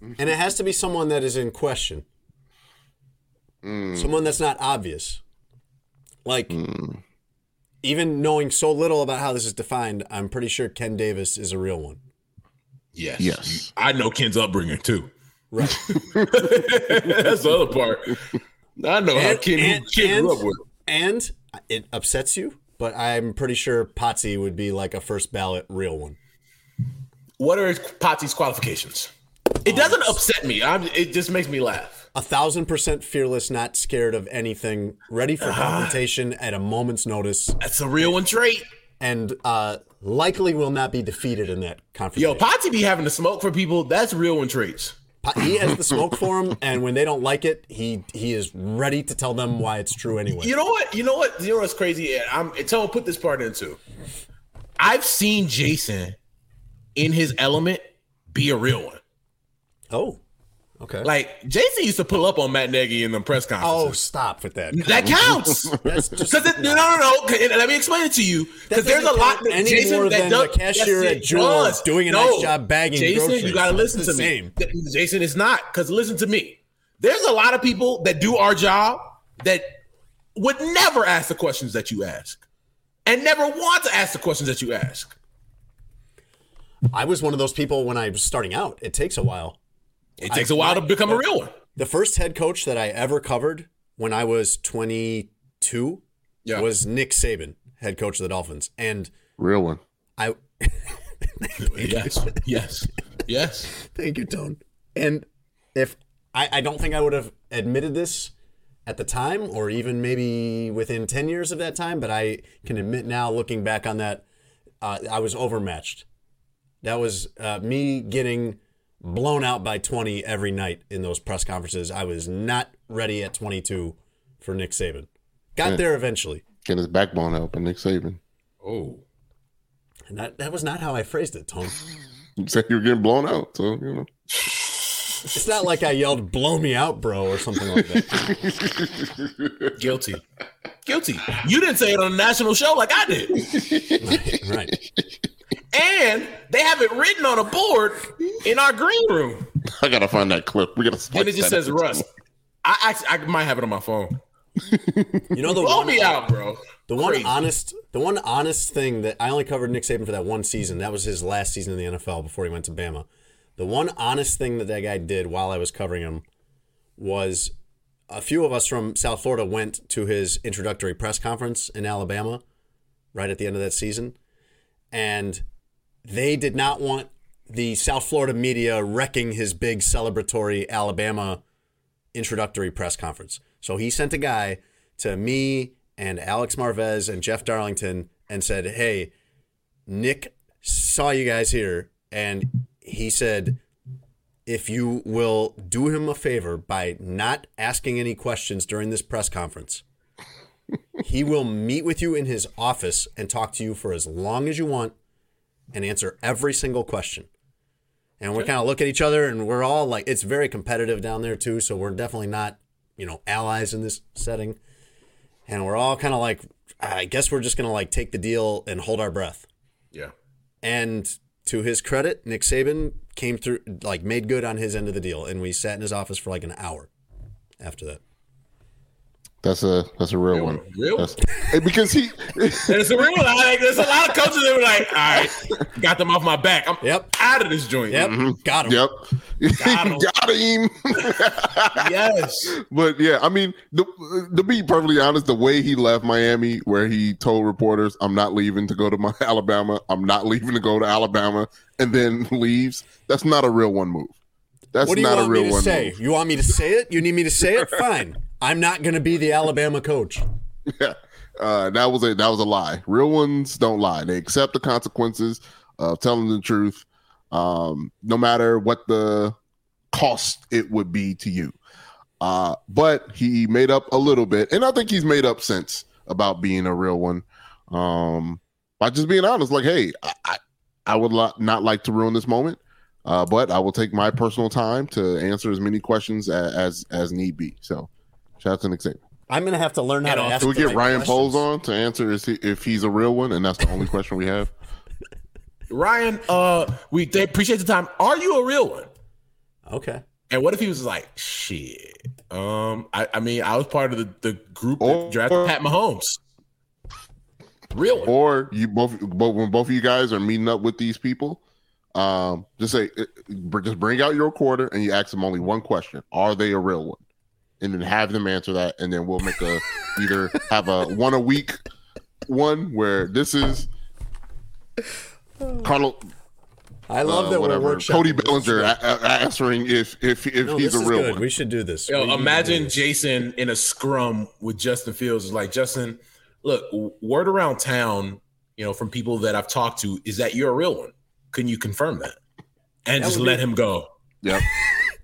And it has to be someone that is in question. Mm. Someone that's not obvious. Like, mm. even knowing so little about how this is defined, I'm pretty sure Ken Davis is a real one. Yes. Yes. I know Ken's upbringing, too. Right. That's the other part. I know and, how Ken, and, Ken and, grew up with. And it upsets you, but I'm pretty sure Potsy would be like a first ballot real one. What are Potsy's qualifications? It doesn't upset me. I'm, it just makes me laugh. A thousand percent fearless, not scared of anything, ready for confrontation uh-huh. at a moment's notice. That's a real one trait. And uh, likely will not be defeated in that confrontation. Yo, Potsy be having to smoke for people. That's real one traits. He has the smoke for him, and when they don't like it, he he is ready to tell them why it's true anyway. You know what? You know what? You know what's crazy? I'm tell put this part in too. I've seen Jason in his element be a real one. Oh, okay. Like Jason used to pull up on Matt Nagy in the press conferences. Oh, stop with that. That counts. That's just it, no, no, no. Let me explain it to you because there's a lot that any Jason more that than does, the cashier at Jewel is doing a no, nice job bagging Jason, groceries. You got to listen to me. Same. Jason is not because listen to me. There's a lot of people that do our job that would never ask the questions that you ask, and never want to ask the questions that you ask. I was one of those people when I was starting out. It takes a while. It takes I, a while to become the, a real one. The first head coach that I ever covered when I was twenty-two yeah. was Nick Saban, head coach of the Dolphins. And real one. I Yes. Yes. Yes. Thank you, Tone. And if I, I don't think I would have admitted this at the time or even maybe within ten years of that time, but I can admit now looking back on that, uh, I was overmatched. That was uh, me getting blown out by twenty every night in those press conferences. I was not ready at twenty-two for Nick Saban. Got yeah. there eventually. Get his backbone out by Nick Saban. Oh. And that, that was not how I phrased it, Tom. You said you were getting blown out, so, you know. It's not like I yelled, blow me out, bro, or something like that. Guilty. Guilty. You didn't say it on a national show like I did. Right. Right. And they have it written on a board in our green room. I gotta find that clip. We gotta. And it just says Russ. I actually, I might have it on my phone. You know the blow one, me out, bro. The Crazy. one honest, the one honest thing that I only covered Nick Saban for that one season. That was his last season in the N F L before he went to Bama. The one honest thing that that guy did while I was covering him was a few of us from South Florida went to his introductory press conference in Alabama right at the end of that season, and they did not want the South Florida media wrecking his big celebratory Alabama introductory press conference. So he sent a guy to me and Alex Marvez and Jeff Darlington and said, hey, Nick saw you guys here. And he said, if you will do him a favor by not asking any questions during this press conference, he will meet with you in his office and talk to you for as long as you want and answer every single question. And we kind of look at each other, and we're all like, it's very competitive down there too, so we're definitely not, you know, allies in this setting. And we're all kind of like, I guess we're just going to like take the deal and hold our breath. Yeah. And to his credit, Nick Saban came through, like made good on his end of the deal, and we sat in his office for like an hour after that. That's a that's a real, real one. Real? That's, because he it's a real one. Like, there's a lot of coaches that were like, all right, got them off my back. I'm yep. out of this joint. Yep. Mm-hmm. Got him. Yep. Got him. Got him. Yes. But yeah, I mean, the, to be perfectly honest, the way he left Miami, where he told reporters, "I'm not leaving to go to my Alabama. I'm not leaving to go to Alabama," and then leaves. That's not a real one move. That's what do you not want a real me to one say? Move. You want me to say it? You need me to say it? Fine. I'm not going to be the Alabama coach. Yeah, uh, that was a that was a lie. Real ones don't lie. They accept the consequences of telling the truth, um, no matter what the cost it would be to you. Uh, but he made up a little bit, and I think he's made up since about being a real one um, by just being honest. Like, hey, I I, I would lo- not like to ruin this moment, uh, but I will take my personal time to answer as many questions as as, as need be. So. Shout out to I'm going to have to learn how to ask. Can we get Ryan Poles on to answer if, he, if he's a real one? And that's the only question we have. Ryan, uh, we they appreciate the time. Are you a real one? Okay. And what if he was like, shit. Um, I, I mean, I was part of the, the group that or, drafted Pat Mahomes. Real one. Or you both, both, when both of you guys are meeting up with these people, um, just say, just bring out your recorder and you ask them only one question. Are they a real one? And then have them answer that, and then we'll make a either have a one a week one where this is Carl. I love uh, that whatever. We're Cody Bellinger a- a- answering if if if no, he's a real good. One. We should do this. Yo, we imagine do this. Jason in a scrum with Justin Fields is like, Justin, look, word around town, you know, from people that I've talked to is that you're a real one. Can you confirm that? And that just let be- him go. Yep.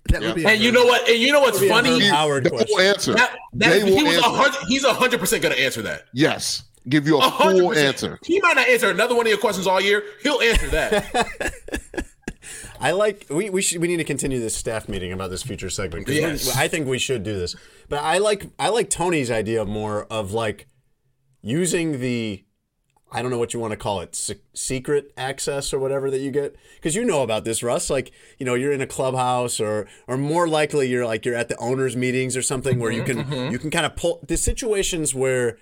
That yeah. would be and you know what? And you know what's funny? He, they will answer. That, that, they he will was answer. He's one hundred percent going to answer that. Yes. Give you a one hundred percent full answer. He might not answer another one of your questions all year. He'll answer that. I like we we should we need to continue this staff meeting about this future segment. Yes. I think we should do this. But I like I like Tony's idea more of like using the I don't know what you want to call it, se- secret access or whatever that you get. Because you know about this, Russ. Like, you know, you're in a clubhouse or or more likely you're like you're at the owners' meetings or something mm-hmm, where you can mm-hmm. you can kind of pull the situations where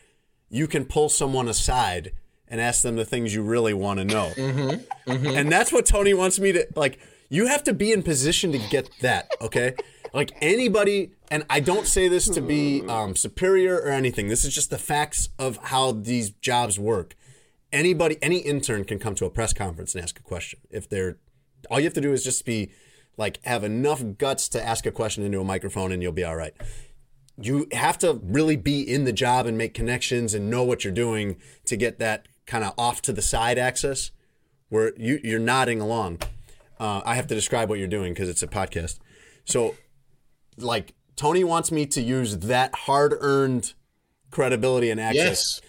you can pull someone aside and ask them the things you really want to know. Mm-hmm, mm-hmm. And that's what Tony wants me to, like, you have to be in position to get that, okay? Like, anybody, and I don't say this to be um, superior or anything. This is just the facts of how these jobs work. Anybody, any intern can come to a press conference and ask a question. If they're, all you have to do is just be, like, have enough guts to ask a question into a microphone and you'll be all right. You have to really be in the job and make connections and know what you're doing to get that kind of off to the side access where you, you're nodding along. Uh, I have to describe what you're doing because it's a podcast. So, like, Tony wants me to use that hard-earned credibility and access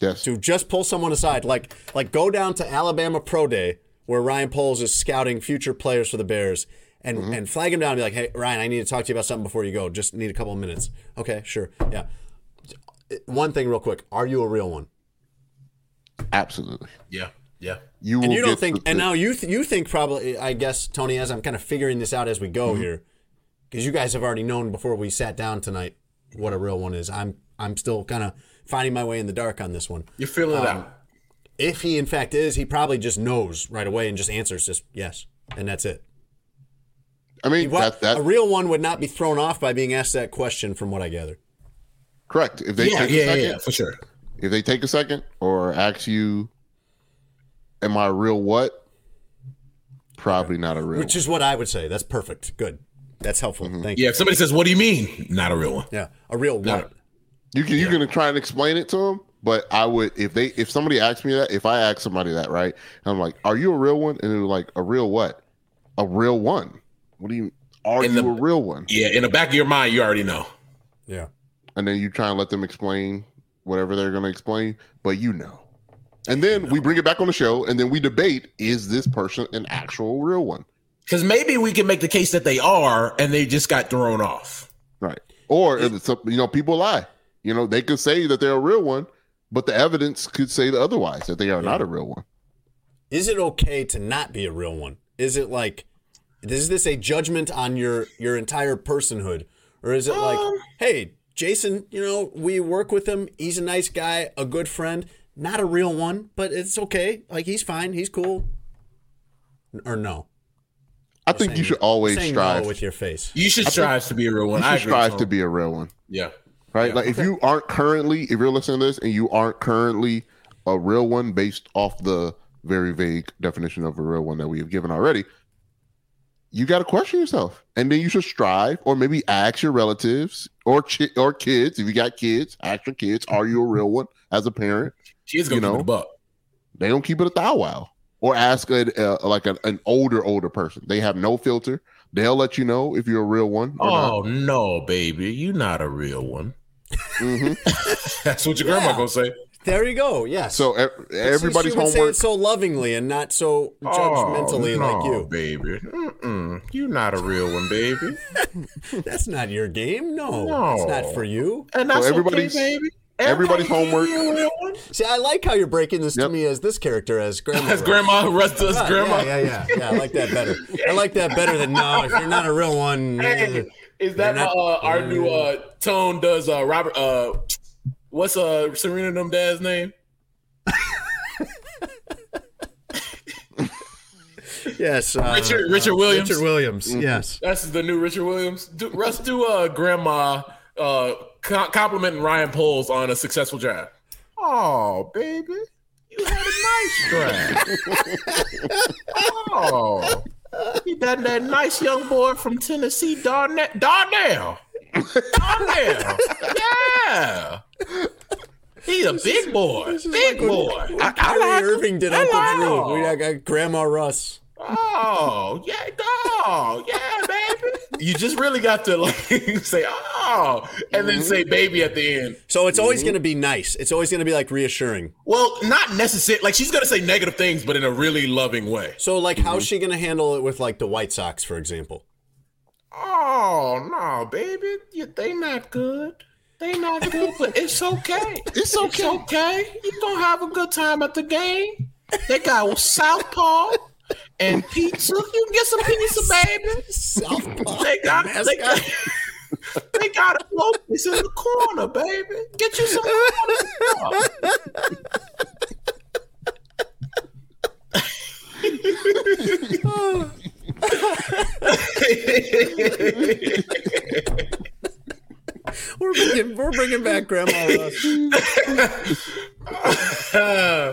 yes. Yes. to just pull someone aside. Like, like go down to Alabama Pro Day where Ryan Poles is scouting future players for the Bears and, mm-hmm. and flag him down and be like, hey, Ryan, I need to talk to you about something before you go. Just need a couple of minutes. Okay, sure, yeah. One thing real quick. Are you a real one? Absolutely. Yeah. Yeah. You and you don't think, and now you th- you think probably, I guess, Tony, as I'm kind of figuring this out as we go mm-hmm. here, because you guys have already known before we sat down tonight what a real one is. I'm I'm still kind of finding my way in the dark on this one. You're feeling um, it out. If he in fact is, he probably just knows right away and just answers just yes, and that's it. I mean, he, that, that, a real one would not be thrown off by being asked that question, from what I gather. Correct. If they yeah, take yeah, a second, yeah, yeah, for sure. If they take a second or ask you, am I a real what? Probably not a real Which one. Is what I would say. That's perfect. Good. That's helpful. Mm-hmm. Thank yeah, you. Yeah, if somebody says, what do you mean? Not a real one. Yeah, a real no. one. You can, you're yeah. going to try and explain it to them, but I would, if they, if somebody asked me that, if I asked somebody that, right, I'm like, are you a real one? And they're like, a real what? A real one. What do you, are in you the, a real one? Yeah, in the back of your mind, you already know. Yeah. And then you try and let them explain whatever they're going to explain, but you know. And then we bring it back on the show, and then we debate, is this person an actual real one? Because maybe we can make the case that they are, and they just got thrown off. Right. Or, it, it's a, you know, people lie. You know, they could say that they're a real one, but the evidence could say the otherwise, that they are yeah. not a real one. Is it okay to not be a real one? Is it like, is this a judgment on your, your entire personhood? Or is it like, um, hey, Jason, you know, we work with him. He's a nice guy, a good friend. Not a real one, but it's okay. Like, he's fine. He's cool. Or no. I You're think saying, you should always strive. No with your face. You should I strive to be a real one. You should I agree strive so. to be a real one. Yeah. Right? Yeah. Like, if you aren't currently, if you're listening to this and you aren't currently a real one based off the very vague definition of a real one that we have given already, you got to question yourself. And then you should strive or maybe ask your relatives or chi- or kids. If you got kids, ask your kids, are you a real one as a parent? Kids gonna you know, keep it a buck. They don't keep it a thou wow. Or ask a, uh, like an, an older, older person. They have no filter. They'll let you know if you're a real one or oh, not. No, baby. You're not a real one. Mm-hmm. That's what your yeah. grandma gonna say. There you go. Yes. So e- everybody's she would homework. Say it so lovingly and not so judgmentally oh, no, like you. Baby. Mm-mm. You're not a real one, baby. That's not your game. No. No. It's not for you. And that's so everybody's, okay, baby. Everybody's homework. See, I like how you're breaking this yep. to me as this character, as grandma. As grandma who runs to us, oh, grandma. Yeah, yeah, yeah, yeah. I like that better. I like that better than no. If you're not a real one, hey, is that not, uh, our uh, new uh, tone? Does uh, Robert? Uh, what's uh, Serena and them dad's name? Yes, uh, Richard. Richard uh, Williams. Richard Williams. Mm-hmm. Yes, that's the new Richard Williams. Do, Russ, do uh, grandma. Uh, complimenting Ryan Poles on a successful drive. Oh, baby, you had a nice drive. Oh, you done that nice young boy from Tennessee, Darnell. Darnell. Darnell. Yeah. He's a big boy. Big boy. Kyrie like Irving did Uncle Drew. We got Grandma Russ. Oh, yeah. Oh, yeah, baby. You just really got to like say, oh, and then mm-hmm. say baby at the end. So it's mm-hmm. always going to be nice. It's always going to be like reassuring. Well, not necessarily. Like she's going to say negative things, but in a really loving way. So like mm-hmm. how's she going to handle it with like the White Sox, for example? Oh, no, baby. Yeah, they not good. They not good, but it's okay. It's okay. It's okay. You're going to have a good time at the game. They got Southpaw. And pizza, you can get some pizza, baby. They got, they got, they got a locust in the corner, baby. Get you some. we're bringing, we're bringing back Grandma Russ. uh,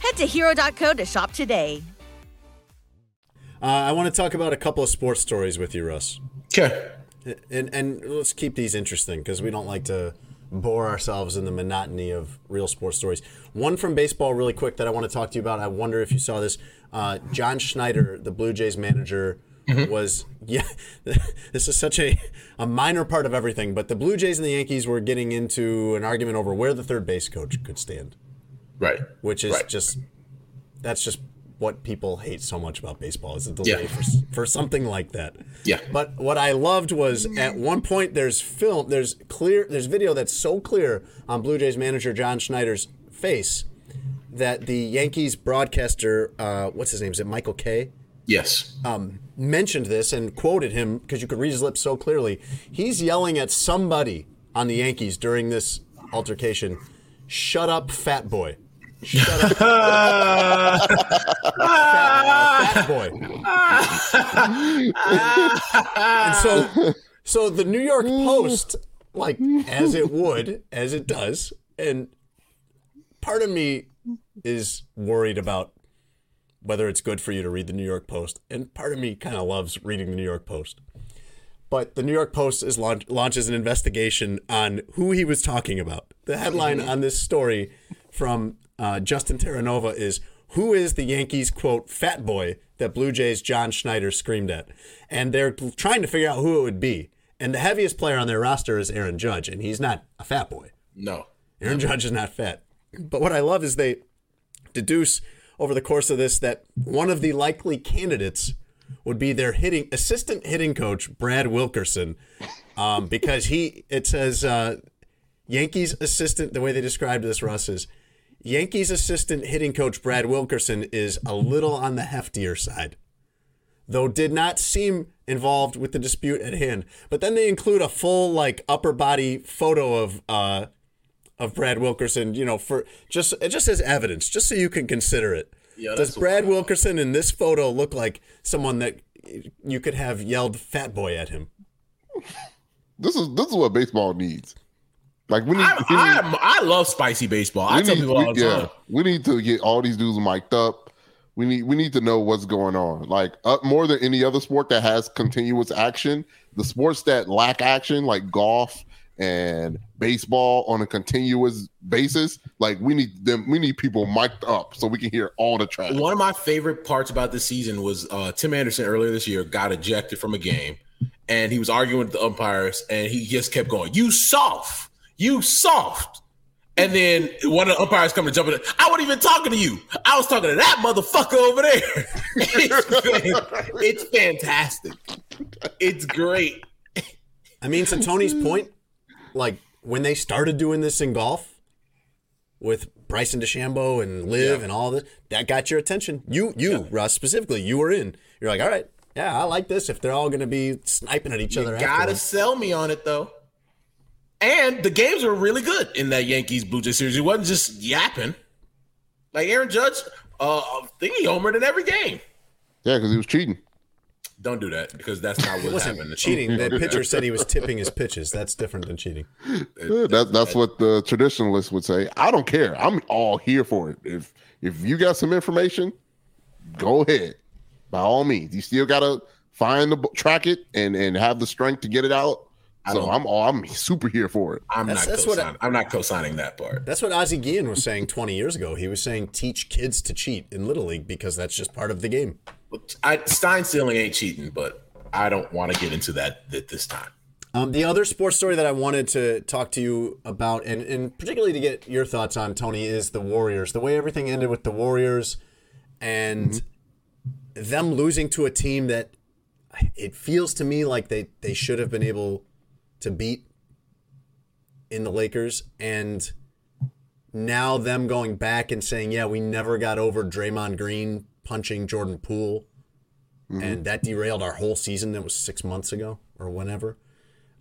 Head to Hero dot co to shop today. Uh, I want to talk about a couple of sports stories with you, Russ. Okay. And and let's keep these interesting because we don't like to bore ourselves in the monotony of real sports stories. One from baseball really quick that I want to talk to you about. I wonder if you saw this. Uh, John Schneider, the Blue Jays manager, mm-hmm. was – yeah, this is such a, a minor part of everything. But the Blue Jays and the Yankees were getting into an argument over where the third base coach could stand. Right. Which is right. just – that's just – what people hate so much about baseball is a delay yeah. for, for something like that. Yeah. But what I loved was at one point there's film, there's clear, there's video that's so clear on Blue Jays manager John Schneider's face that the Yankees broadcaster, uh, what's his name? Is it Michael Kay? Yes. Um, mentioned this and quoted him because you could read his lips so clearly. He's yelling at somebody on the Yankees during this altercation. Shut up, fat boy. Shut up. fat, fat boy. and so so the New York Post, like as it would, as it does, and part of me is worried about whether it's good for you to read the New York Post, and part of me kind of loves reading the New York Post. But the New York Post is launch, launches an investigation on who he was talking about. The headline on this story from Uh, Justin Terranova is, who is the Yankees, quote, fat boy that Blue Jays John Schneider screamed at? And they're trying to figure out who it would be. And the heaviest player on their roster is Aaron Judge, and he's not a fat boy. No. Aaron Judge is not fat. But what I love is they deduce over the course of this that one of the likely candidates would be their hitting assistant hitting coach, Brad Wilkerson, um, because he, it says, uh, Yankees assistant, the way they described this, Russ, is, Yankees assistant hitting coach Brad Wilkerson is a little on the heftier side, though did not seem involved with the dispute at hand. But then they include a full like upper body photo of uh, of Brad Wilkerson, you know, for just just as evidence, just so you can consider it. Yeah, does Brad Wilkerson in this photo look like someone that you could have yelled "fat boy" at him? This is this is what baseball needs. Like we need, I, we need, I, I love spicy baseball. I tell people all the time. Yeah, we need to get all these dudes mic'd up. We need we need to know what's going on. Like uh, more than any other sport that has continuous action, the sports that lack action, like golf and baseball, on a continuous basis, like we need them. We need people mic'd up so we can hear all the trash. One of my favorite parts about this season was uh, Tim Anderson earlier this year got ejected from a game, and he was arguing with the umpires, and he just kept going, "You soft. You soft." And then one of the umpires come to jump in. I wasn't even talking to you. I was talking to that motherfucker over there. It's, it's fantastic. It's great. I mean, to Tony's point, like when they started doing this in golf with Bryson DeChambeau and Liv yeah. and all this, that got your attention. You, you, yeah. Russ, specifically, you were in. You're like, all right, yeah, I like this if they're all going to be sniping at each you other. You got to sell me on it, though. And the games were really good in that Yankees Blue Jays series. It wasn't just yapping. Like Aaron Judge, uh, I think he homered in every game. Yeah, because he was cheating. Don't do that, because that's not what happened. Cheating. That pitcher said he was tipping his pitches. That's different than cheating. It, that, that's that. What the traditionalists would say. I don't care. I'm all here for it. If if you got some information, go ahead. By all means. You still got to find the track it and, and have the strength to get it out. So I'm all, I'm super here for it. I'm that's, not that's co-signing. I, I'm not co-signing that part. That's what Ozzie Guillen was saying twenty years ago. He was saying teach kids to cheat in Little League because that's just part of the game. I, Stein stealing ain't cheating, but I don't want to get into that at this time. Um, the other sports story that I wanted to talk to you about, and, and particularly to get your thoughts on, Tony, is the Warriors. The way everything ended with the Warriors and mm-hmm. them losing to a team that it feels to me like they, they should have been able to beat in the Lakers, and now them going back and saying, yeah, we never got over Draymond Green punching Jordan Poole, mm-hmm. and that derailed our whole season. That was six months ago or whenever.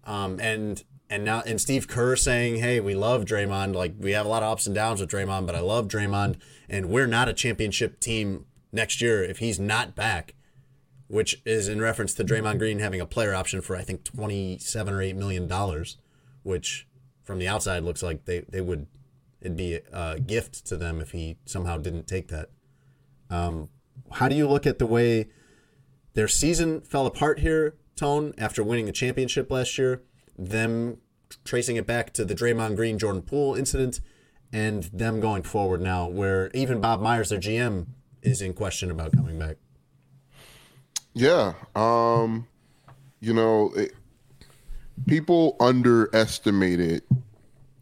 Um, and and now and Steve Kerr saying, hey, we love Draymond. Like, we have a lot of ups and downs with Draymond, but I love Draymond, and we're not a championship team next year if he's not back. Which is in reference to Draymond Green having a player option for, I think, twenty-seven or eight million dollars, which from the outside looks like they, they would, it'd be a gift to them if he somehow didn't take that. Um, how do you look at the way their season fell apart here, Tone, after winning a championship last year, them tracing it back to the Draymond Green, Jordan Poole incident, and them going forward now, where even Bob Myers, their G M, is in question about coming back? Yeah, um, you know, it, people underestimated,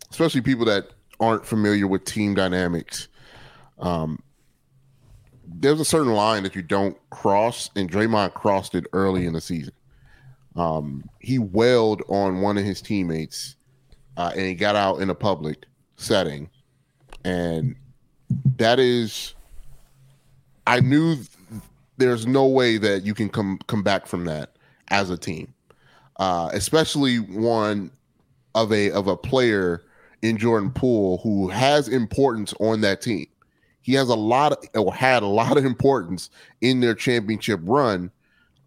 especially people that aren't familiar with team dynamics. Um, there's a certain line that you don't cross, and Draymond crossed it early in the season. Um, he wailed on one of his teammates, uh, and he got out in a public setting, and that is, I knew. Th- There's no way that you can come, come back from that as a team, uh, especially one of a of a player in Jordan Poole who has importance on that team. He has a lot of, or had a lot of importance in their championship run,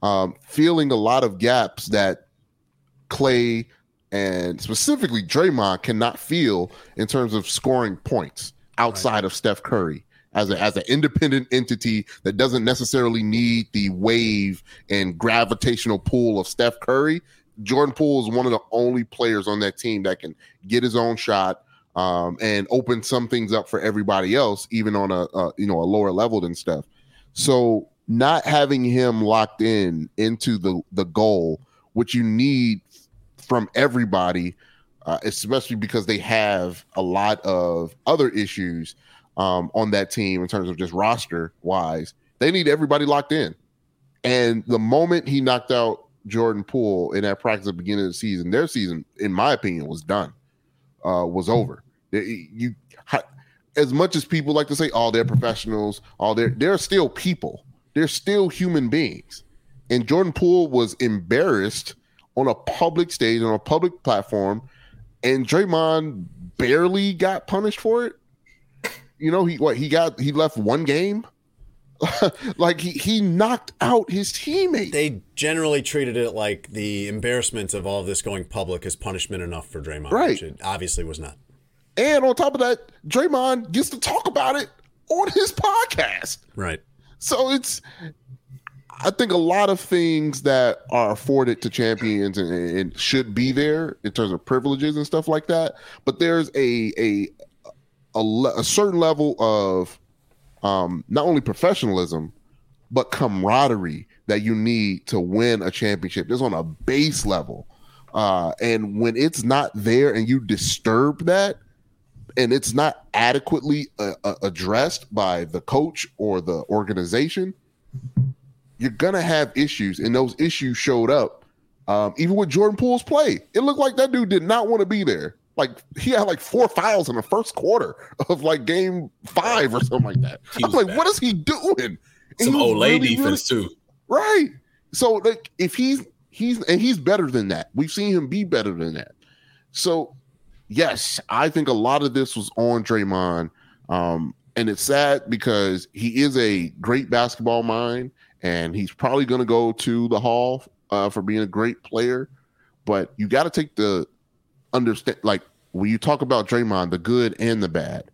um, filling a lot of gaps that Klay and specifically Draymond cannot fill in terms of scoring points outside right. of Steph Curry. As a, as an independent entity that doesn't necessarily need the wave and gravitational pull of Steph Curry, Jordan Poole is one of the only players on that team that can get his own shot um, and open some things up for everybody else, even on a, a you know a lower level than Steph. So not having him locked in into the the goal, which you need from everybody, uh, especially because they have a lot of other issues. Um, on that team in terms of just roster wise, they need everybody locked in. And the moment he knocked out Jordan Poole in that practice at the beginning of the season, their season, in my opinion, was done, uh, was over. They, you, as much as people like to say, oh, they're professionals, oh, they're, they're still people. They're still human beings. And Jordan Poole was embarrassed on a public stage, on a public platform, and Draymond barely got punished for it. You know, he what he got he left one game. Like he, he knocked out his teammate. They generally treated it like the embarrassment of all of this going public is punishment enough for Draymond, right. which it obviously was not. And on top of that, Draymond gets to talk about it on his podcast. Right. So it's I think a lot of things that are afforded to champions and, and should be there in terms of privileges and stuff like that. But there's a a A, le- a certain level of um, not only professionalism, but camaraderie that you need to win a championship. It's on a base level. Uh, and when it's not there and you disturb that, and it's not adequately uh, uh, addressed by the coach or the organization, you're going to have issues. And those issues showed up. Um, even with Jordan Poole's play, it looked like that dude did not want to be there. Like, he had like four fouls in the first quarter of like game five or something like that. I'm like, bad. What is he doing? And Some he old lady really, defense really, too. Right. So like if he's, he's, and he's better than that. We've seen him be better than that. So yes, I think a lot of this was on Draymond. Um, and it's sad because he is a great basketball mind and he's probably going to go to the Hall uh, for being a great player. But you got to take the understand, like when you talk about Draymond, the good and the bad,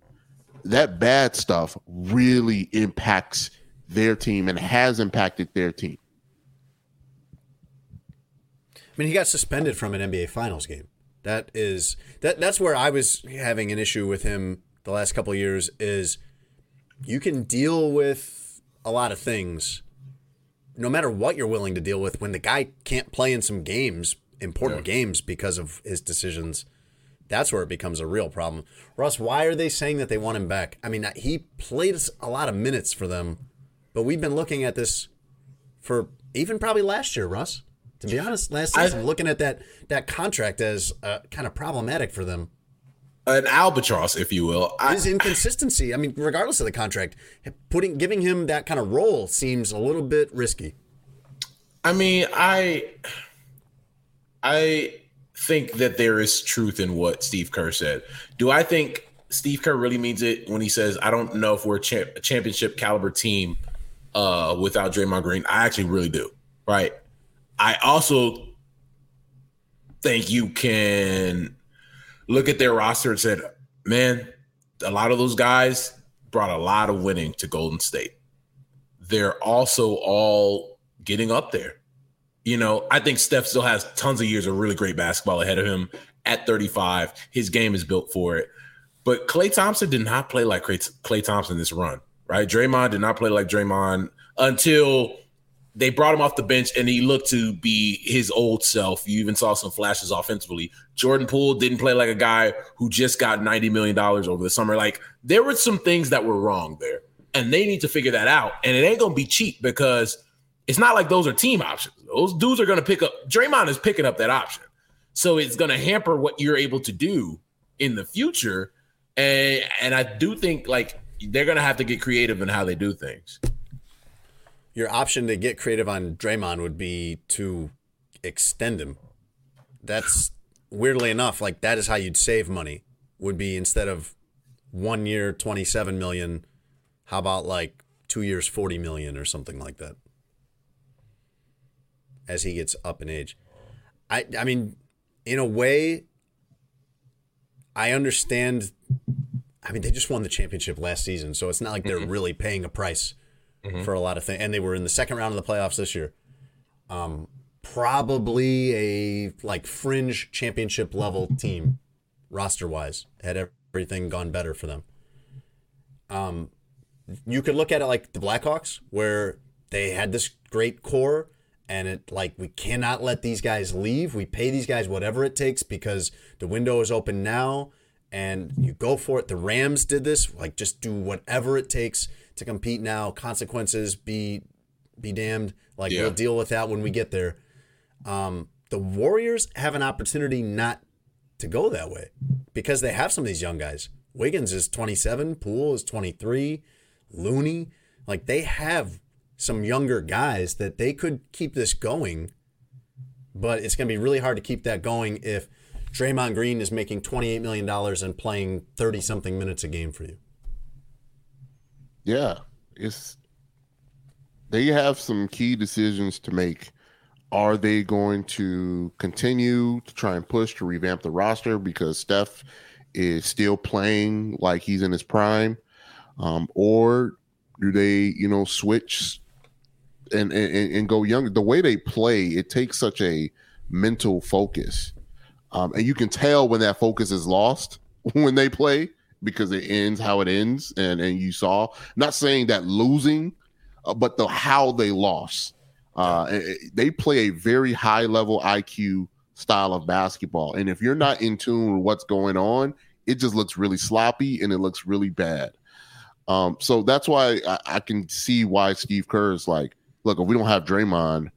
that bad stuff really impacts their team and has impacted their team. I mean, he got suspended from an N B A Finals game. That is that. That's where I was having an issue with him the last couple of years. Is you can deal with a lot of things, no matter what you're willing to deal with. When the guy can't play in some games, important yeah. games, because of his decisions, that's where it becomes a real problem. Russ, why are they saying that they want him back? I mean, he played a lot of minutes for them, but we've been looking at this for even probably last year, Russ. To be honest, last season, I, looking at that that contract as uh, kind of problematic for them. An albatross, if you will. I, His inconsistency, I mean, regardless of the contract, putting giving him that kind of role seems a little bit risky. I mean, I I think that there is truth in what Steve Kerr said. Do I think Steve Kerr really means it when he says, I don't know if we're a, champ, a championship caliber team uh, without Draymond Green? I actually really do, right? I also think you can look at their roster and said, man, a lot of those guys brought a lot of winning to Golden State. They're also all getting up there. You know, I think Steph still has tons of years of really great basketball ahead of him at thirty-five. His game is built for it. But Klay Thompson did not play like Klay Thompson this run, right? Draymond did not play like Draymond until they brought him off the bench, and he looked to be his old self. You even saw some flashes offensively. Jordan Poole didn't play like a guy who just got ninety million dollars over the summer. Like, there were some things that were wrong there, and they need to figure that out. And it ain't going to be cheap, because it's not like those are team options. Those dudes are going to pick up – Draymond is picking up that option. So it's going to hamper what you're able to do in the future. And, and I do think, like, they're going to have to get creative in how they do things. Your option to get creative on Draymond would be to extend him. That's, weirdly enough, like that is how you'd save money, would be instead of one year, twenty-seven million dollars, how about like two years, forty million dollars or something like that as he gets up in age. I, I mean, in a way, I understand. I mean, they just won the championship last season, so it's not like they're mm-hmm. really paying a price Mm-hmm. for a lot of things. And they were in the second round of the playoffs this year. Um, probably a like fringe championship level team roster wise had everything gone better for them. Um, you could look at it like the Blackhawks, where they had this great core, and it like, we cannot let these guys leave. We pay these guys whatever it takes because the window is open now, and you go for it. The Rams did this, like just do whatever it takes to compete now, consequences be be damned. Like, yeah. we'll deal with that when we get there. Um, the Warriors have an opportunity not to go that way because they have some of these young guys. Wiggins is twenty-seven, Poole is twenty-three, Looney. Like, they have some younger guys that they could keep this going, but it's going to be really hard to keep that going if Draymond Green is making twenty-eight million dollars and playing thirty-something minutes a game for you. Yeah, it's they have some key decisions to make. Are they going to continue to try and push to revamp the roster because Steph is still playing like he's in his prime? Um, or do they, you know, switch and, and, and go younger? The way they play, it takes such a mental focus. Um, and you can tell when that focus is lost when they play, because it ends how it ends. And, and you saw, not saying that losing, uh, but the how they lost. Uh, it, they play a very high-level I Q style of basketball. And if you're not in tune with what's going on, it just looks really sloppy and it looks really bad. Um, so that's why I, I can see why Steve Kerr is like, look, if we don't have Draymond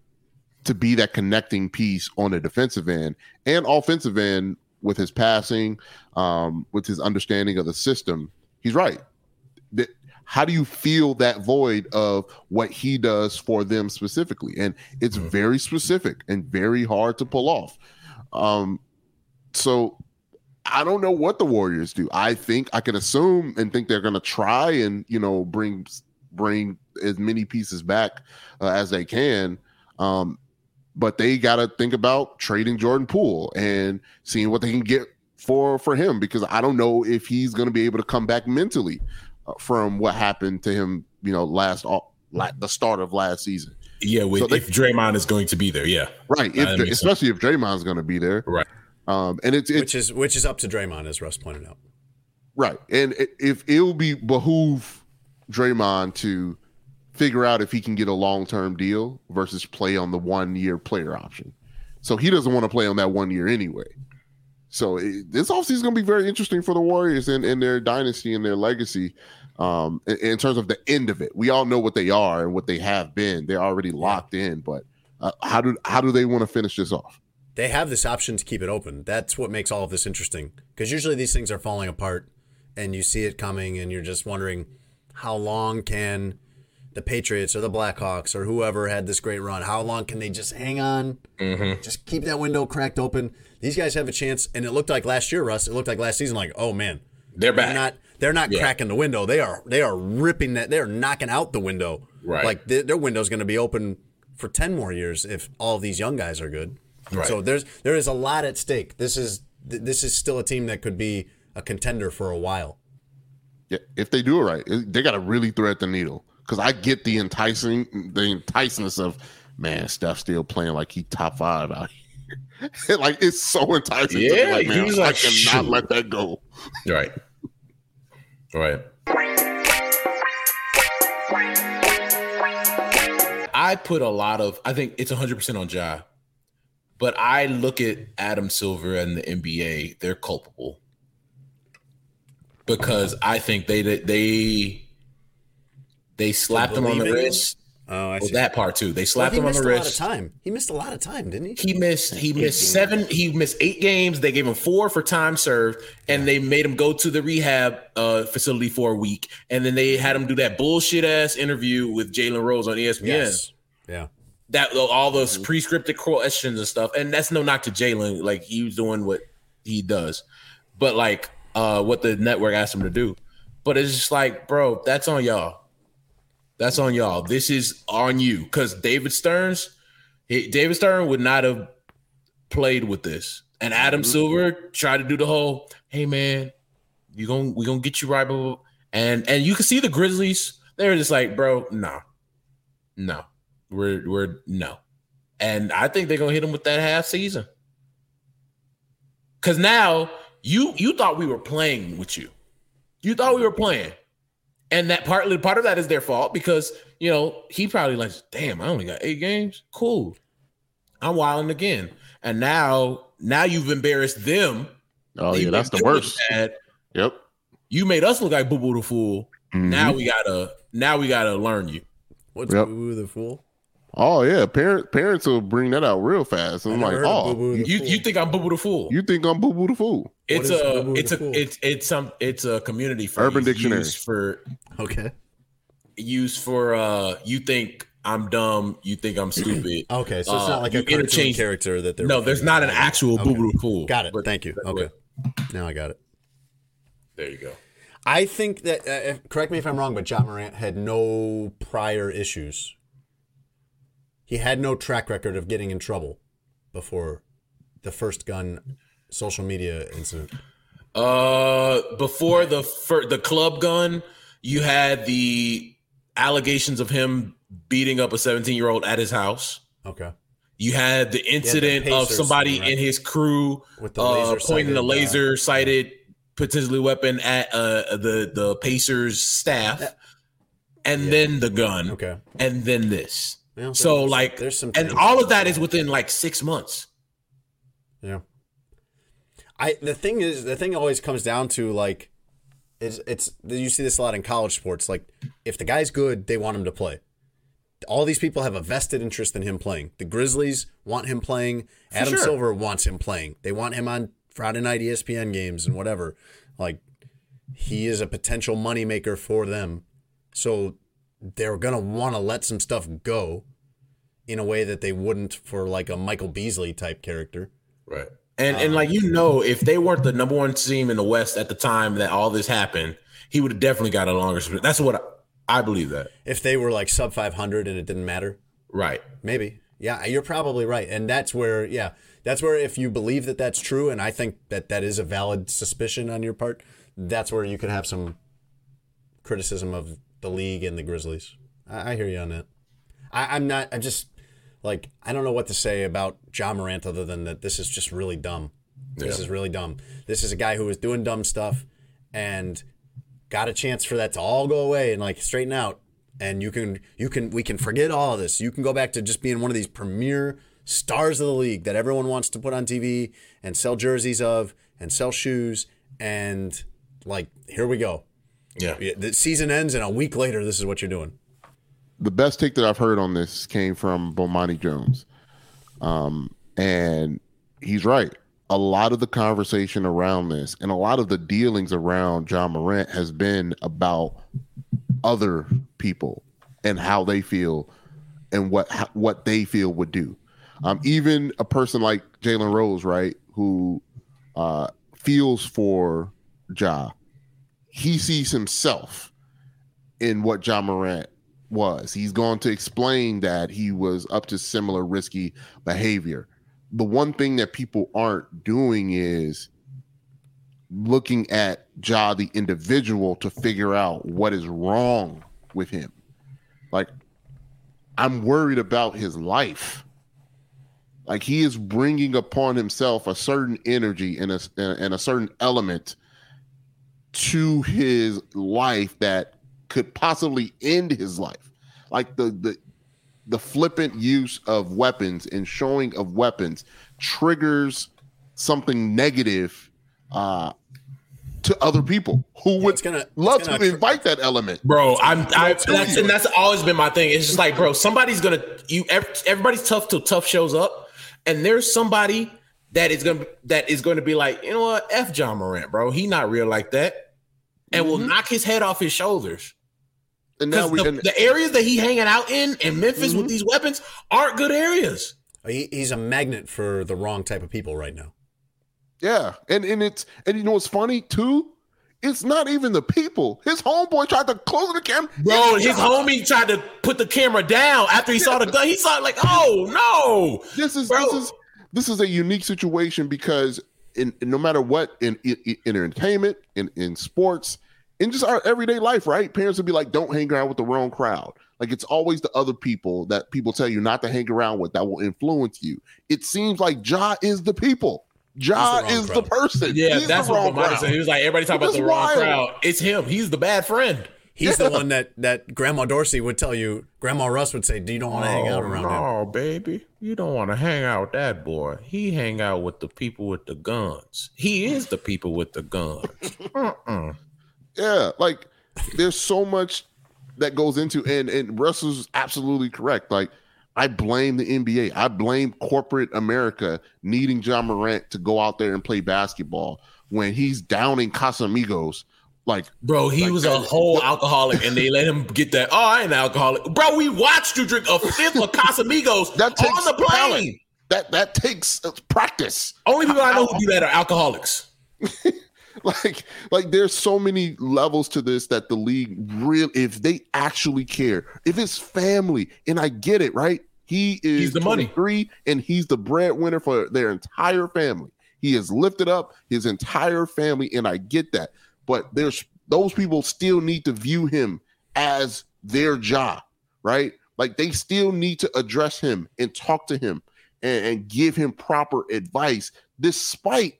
to be that connecting piece on the defensive end and offensive end, with his passing, um, with his understanding of the system, he's right. That, how do you feel that void of what he does for them specifically? And it's very specific and very hard to pull off. Um, so I don't know what the Warriors do. I think I can assume and think they're going to try and, you know, bring, bring as many pieces back uh, as they can. Um, but they got to think about trading Jordan Poole and seeing what they can get for, for him, because I don't know if he's going to be able to come back mentally uh, from what happened to him, you know, last like the start of last season. Yeah, with, so they, if Draymond is going to be there, yeah, right. If, especially sense. if Draymond's going to be there, right. Um, and it's, it's which is which is up to Draymond, as Russ pointed out, right. And it, if it'll be behoove Draymond to figure out if he can get a long term deal versus play on the one year player option. So he doesn't want to play on that one year anyway. So it, this offseason is going to be very interesting for the Warriors and, and their dynasty and their legacy. Um, in, in terms of the end of it, we all know what they are and what they have been. They're already locked in, but uh, how do how do they want to finish this off? They have this option to keep it open. That's what makes all of this interesting, because usually these things are falling apart and you see it coming and you're just wondering, how long can the Patriots or the Blackhawks or whoever had this great run, how long can they just hang on, mm-hmm. just keep that window cracked open? These guys have a chance, and it looked like last year, Russ, it looked like last season, like, oh, man. They're back. They're not, they're not yeah. cracking the window. They are they are ripping that. They're knocking out the window. Right. Like th- their window's going to be open for ten more years if all of these young guys are good. Right. So there's there is a lot at stake. This is th- this is still a team that could be a contender for a while. Yeah, if they do it right, they got to really thread the needle, because I get the enticing the enticeness of, man, Steph's still playing like he top five out here. Like, it's so enticing. Yeah, to me. Like, man, he's like, I cannot shoot. let that go. Right. Right. I put a lot of, I think it's one hundred percent on Ja, but I look at Adam Silver and the N B A, they're culpable, because I think they they they slapped him on the wrist. Oh, I see. Well, that part too. They slapped well, him on the wrist. He missed a lot of time. He missed a lot of time, didn't he? He missed. He missed seven. He missed eight games. They gave him four for time served, and yeah. they made him go to the rehab uh, facility for a week, and then they had him do that bullshit ass interview with Jalen Rose on E S P N. Yes. Yeah, that all those pre-scripted questions and stuff, and that's no knock to Jalen. Like, he was doing what he does, but like uh, what the network asked him to do. But it's just like, bro, that's on y'all. That's on y'all. This is on you, because David Stearns, he, David Stern would not have played with this. And Adam Silver tried to do the whole, "Hey man, you going we gonna get you right," blah, blah, blah. and and you can see the Grizzlies. They're just like, "Bro, no, no, we're we're no." And I think they're gonna hit him with that half season, because now you you thought we were playing with you, you thought we were playing. And that partly part of that is their fault, because, you know, he probably like, damn, I only got eight games. Cool. I'm wilding again. And now, now you've embarrassed them. Oh, they yeah, that's the worst. Yep. You made us look like Boo-Boo the Fool. Mm-hmm. Now we gotta, now we gotta learn you. What's yep. Boo-Boo the Fool? Oh yeah, parents parents will bring that out real fast. I'm like, oh, you you think I'm Boo-Boo the Fool? You think I'm Boo-Boo the Fool? It's a Boo-Boo it's a Fool? it's it's some it's a community phrase. Urban Dictionary used for okay, used for uh. You think I'm dumb? You think I'm stupid? Okay, so it's uh, not like a cartoon character that they're no. There's not an actual okay. Boo-Boo the Fool. Got it. Thank you. Okay, now I got it. There you go. I think that uh, correct me if I'm wrong, but Ja Morant had no prior issues. He had no track record of getting in trouble before the first gun social media incident. Uh, before the fir- the club gun, you had the allegations of him beating up a seventeen-year-old at his house. Okay. You had the incident had the of somebody right? in his crew With the uh, pointing a laser-sighted uh, potentially weapon at uh, the, the Pacers staff, that- and yeah. then the gun, okay, and then this. Yeah, so like, there's some and all of that is within like six months. Yeah. I the thing is, the thing always comes down to like, it's it's you see this a lot in college sports. Like, if the guy's good, they want him to play. All these people have a vested interest in him playing. The Grizzlies want him playing. Adam sure. Silver wants him playing. They want him on Friday night E S P N games and whatever. Like, he is a potential moneymaker for them. So they're going to want to let some stuff go in a way that they wouldn't for like a Michael Beasley type character. Right. And, um, and like, you know, if they weren't the number one team in the West at the time that all this happened, he would have definitely got a longer suspension. That's what I believe that. If they were like sub five hundred and it didn't matter. Right. Maybe. Yeah, you're probably right. And that's where, yeah, that's where if you believe that that's true, and I think that that is a valid suspicion on your part, that's where you could have some criticism of the league and the Grizzlies. I, I hear you on that. I, I'm not, I'm just like, I don't know what to say about Ja Morant other than that this is just really dumb. This yeah. is really dumb. This is a guy who was doing dumb stuff and got a chance for that to all go away and like straighten out. And you can, you can, we can forget all of this. You can go back to just being one of these premier stars of the league that everyone wants to put on T V and sell jerseys of and sell shoes. And like, here we go. Yeah. The season ends and a week later, this is what you're doing. The best take that I've heard on this came from Bomani Jones. Um, and he's right. A lot of the conversation around this and a lot of the dealings around Ja Morant has been about other people and how they feel and what how, what they feel would do. Um, even a person like Jalen Rose, right, who uh, feels for Ja, he sees himself in what Ja Morant was. He's gone to explain that he was up to similar risky behavior. The one thing that people aren't doing is looking at Ja, the individual, to figure out what is wrong with him. Like, I'm worried about his life. Like, he is bringing upon himself a certain energy and a, and a certain element to his life that could possibly end his life. Like, the, the, the flippant use of weapons and showing of weapons triggers something negative uh, to other people who would yeah, gonna, love to invite tr- that element. Bro, I'm, I, that's, and that's always been my thing. It's just like, bro, somebody's going to, you. everybody's tough till tough shows up. And there's somebody that is going to that is going to be like, you know what? F Ja Morant, bro. He not real like that. And mm-hmm. will knock his head off his shoulders. And now we the, the areas that he hanging out in in Memphis mm-hmm. with these weapons aren't good areas. He, he's a magnet for the wrong type of people right now. Yeah, and and it's and you know what's funny too? It's not even the people. His homeboy tried to close the camera. Bro, his homie tried to put the camera down after he yeah. saw the gun. He saw it like, oh no! This is Bro. this is this is a unique situation because in, in no matter what in, in entertainment in in sports. In just our everyday life, right? Parents would be like, don't hang around with the wrong crowd. Like, it's always the other people that people tell you not to hang around with that will influence you. It seems like Ja is the people. Ja the is crowd. the person. Yeah, he's that's the what Bomani said. He was like, everybody talking about the wrong wild. crowd. It's him. He's the bad friend. He's yeah. the one that, that Grandma Dorsey would tell you, Grandma Russ would say, do you don't want to oh, hang out around no, him? Oh, baby. You don't want to hang out with that boy. He hang out with the people with the guns. He is the people with the guns. Uh-uh. Yeah, like there's so much that goes into, and and Russell's absolutely correct. Like, I blame the N B A, I blame corporate America needing Ja Morant to go out there and play basketball when he's downing Casamigos. Like, bro, he like, was a whole alcoholic, and they let him get that. Oh, I ain't an alcoholic, bro. We watched you drink a fifth of Casamigos that takes on the plane. Talent. That that takes practice. Only people I, I know who do that are alcoholics. Like, like, there's so many levels to this that the league really, if they actually care, if it's family, and I get it, right? He is he's the money three, and he's the breadwinner for their entire family. He has lifted up his entire family, and I get that. But there's those people still need to view him as their job, right? Like, they still need to address him and talk to him and, and give him proper advice, despite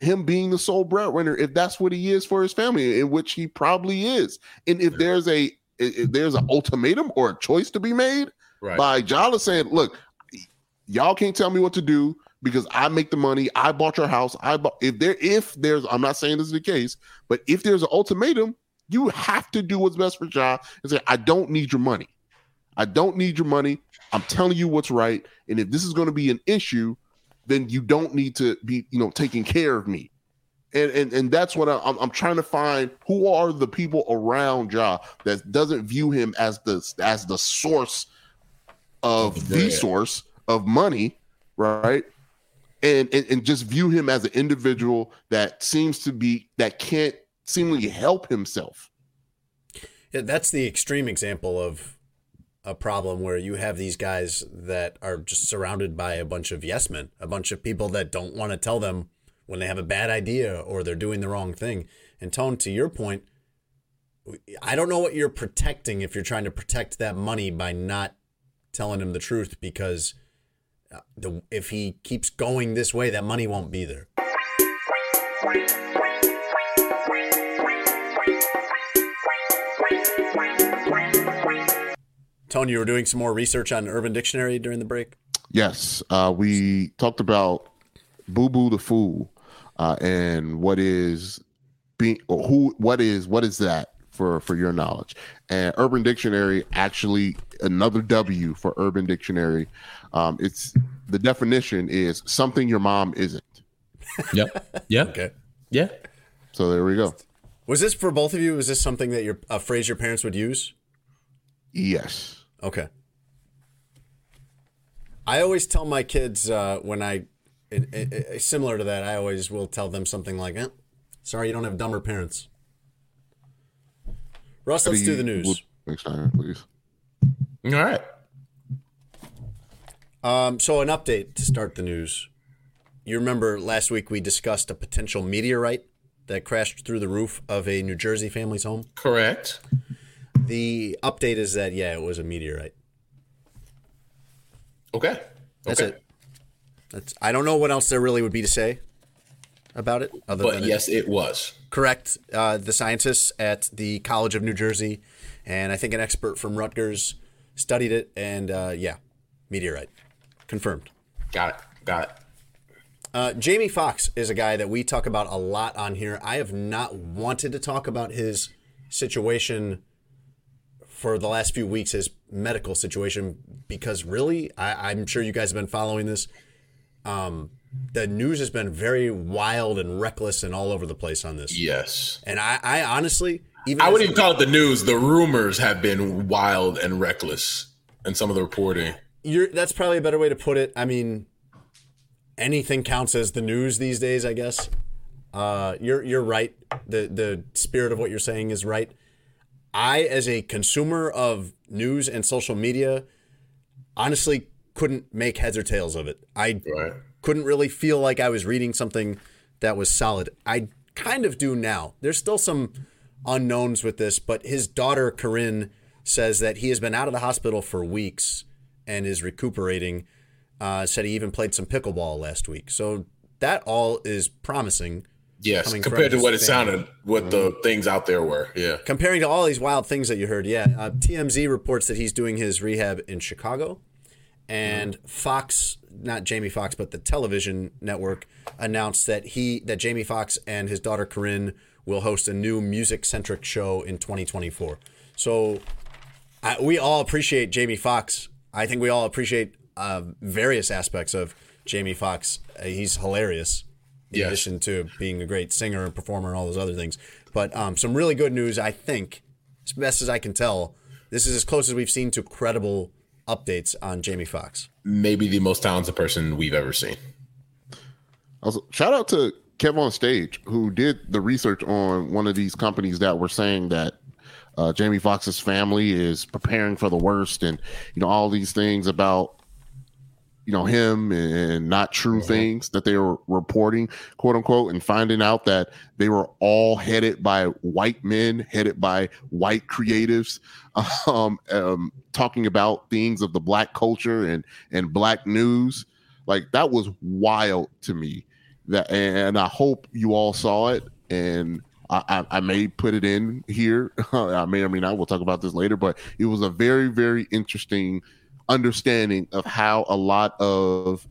him being the sole breadwinner, if that's what he is for his family, in which he probably is. And if there's a if there's an ultimatum or a choice to be made right. by Jala saying, look, y'all can't tell me what to do because I make the money, I bought your house, I bought if there if there's I'm not saying this is the case, but if there's an ultimatum, you have to do what's best for Ja and say, I don't need your money. I don't need your money. I'm telling you what's right. And if this is going to be an issue, then you don't need to be, you know, taking care of me. And and, and that's what I, I'm, I'm trying to find. Who are the people around Ja that doesn't view him as the as the source of yeah. the source of money, right? And, and and just view him as an individual that seems to be, that can't seemingly help himself. that's the extreme example of a problem where you have these guys that are just surrounded by a bunch of yes men, a bunch of people that don't want to tell them when they have a bad idea or they're doing the wrong thing. And Tone, to your point, I don't know what you're protecting if you're trying to protect that money by not telling him the truth, because the, if he keeps going this way, that money won't be there. Tony, you were doing some more research on Urban Dictionary during the break? Yes. Uh, we talked about Boo Boo the Fool uh, and what is being, or who, what is, what is that for, for your knowledge? And Urban Dictionary, actually another W for Urban Dictionary. Um, it's the definition is something your mom isn't. Yep. Yeah. Okay. Yeah. So there we go. Was this for both of you? Was this something that your a phrase your parents would use? Yes. Okay. I always tell my kids uh, when I, it, it, it, similar to that, I always will tell them something like, eh, sorry, you don't have dumber parents. Russ, let's do, do the news. Next time, please. All right. Um, so an update to start the news. You remember last week we discussed a potential meteorite that crashed through the roof of a New Jersey family's home? Correct. The update is that, yeah, it was a meteorite. Okay. That's okay. it. That's, I don't know what else there really would be to say about it. Other but than yes, it, it was. Correct. Uh, the scientists at the College of New Jersey, and I think an expert from Rutgers, studied it, and uh, yeah, meteorite. Confirmed. Got it. Got it. Uh, Jamie Foxx is a guy that we talk about a lot on here. I have not wanted to talk about his situation for the last few weeks, his medical situation, because really, I, I'm sure you guys have been following this. Um, the news has been very wild and reckless and all over the place on this. Yes. And I, I honestly... even I wouldn't even call it the news. The rumors have been wild and reckless in some of the reporting. You're, that's probably a better way to put it. I mean... anything counts as the news these days, I guess. Uh, you're you're right. The the spirit of what you're saying is right. I, as a consumer of news and social media, honestly couldn't make heads or tails of it. I right. couldn't really feel like I was reading something that was solid. I kind of do now. There's still some unknowns with this, but his daughter, Corinne, says that he has been out of the hospital for weeks and is recuperating. Uh, said he even played some pickleball last week. So that all is promising. Yes, compared to what it sounded, what the things out there were. Yeah. Comparing to all these wild things that you heard, yeah. Uh, T M Z reports that he's doing his rehab in Chicago. And mm. Fox, not Jamie Foxx, but the television network announced that he that Jamie Foxx and his daughter Corinne will host a new music-centric show in twenty twenty-four. So I, we all appreciate Jamie Foxx. I think we all appreciate Uh, various aspects of Jamie Foxx. Uh, he's hilarious in yes. addition to being a great singer and performer and all those other things. But um, some really good news, I think, as best as I can tell. This is as close as we've seen to credible updates on Jamie Foxx. Maybe the most talented person we've ever seen. Also, shout out to Kev on Stage, who did the research on one of these companies that were saying that uh, Jamie Foxx's family is preparing for the worst and, you know, all these things about, you know, him and not true mm-hmm. things that they were reporting, quote unquote, and finding out that they were all headed by white men, headed by white creatives, um, um, talking about things of the black culture and, and black news. Like, that was wild to me. That, and I hope you all saw it. And I, I, I may put it in here. I may or may not. We'll talk about this later. But it was a very, very interesting understanding of how a lot of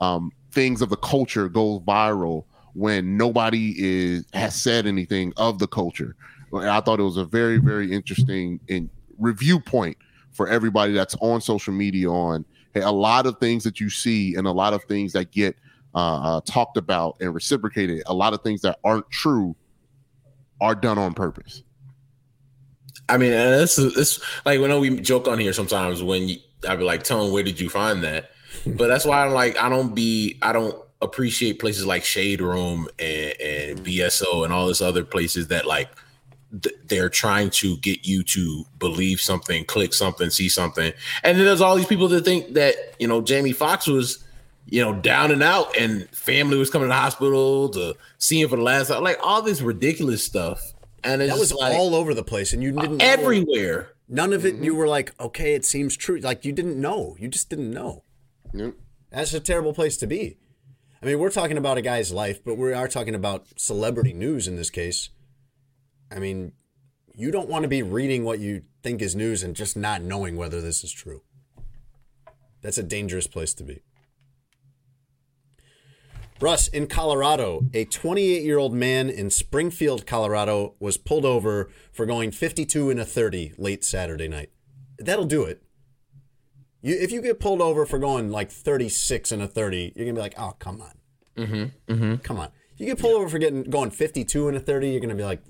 um, things of the culture go viral when nobody is has said anything of the culture. I thought it was a very, very interesting in review point for everybody that's on social media on hey, a lot of things that you see and a lot of things that get uh, uh, talked about and reciprocated. A lot of things that aren't true are done on purpose. I mean, this is this like when we joke on here sometimes when you, I'd be like, Tone, where did you find that? But that's why I'm like, I don't be, I don't appreciate places like Shade Room and, and B S O and all this other places that like th- they're trying to get you to believe something, click something, see something. And then there's all these people that think that, you know, Jamie Foxx was, you know, down and out and family was coming to the hospital to see him for the last time. Like all this ridiculous stuff. And it's that was like, all over the place. And you didn't everywhere. Know. None of it. Mm-hmm. You were like, okay, it seems true. Like you didn't know. You just didn't know. Yep. That's a terrible place to be. I mean, we're talking about a guy's life, but we are talking about celebrity news in this case. I mean, you don't want to be reading what you think is news and just not knowing whether this is true. That's a dangerous place to be. Russ, in Colorado, a twenty-eight-year-old man in Springfield, Colorado, was pulled over for going fifty-two and a thirty late Saturday night. That'll do it. You, if you get pulled over for going like thirty-six and a thirty, you're going to be like, oh, come on. Mm-hmm, mm-hmm. Come on. You get pulled over for getting going fifty-two and a thirty, you're going to be like,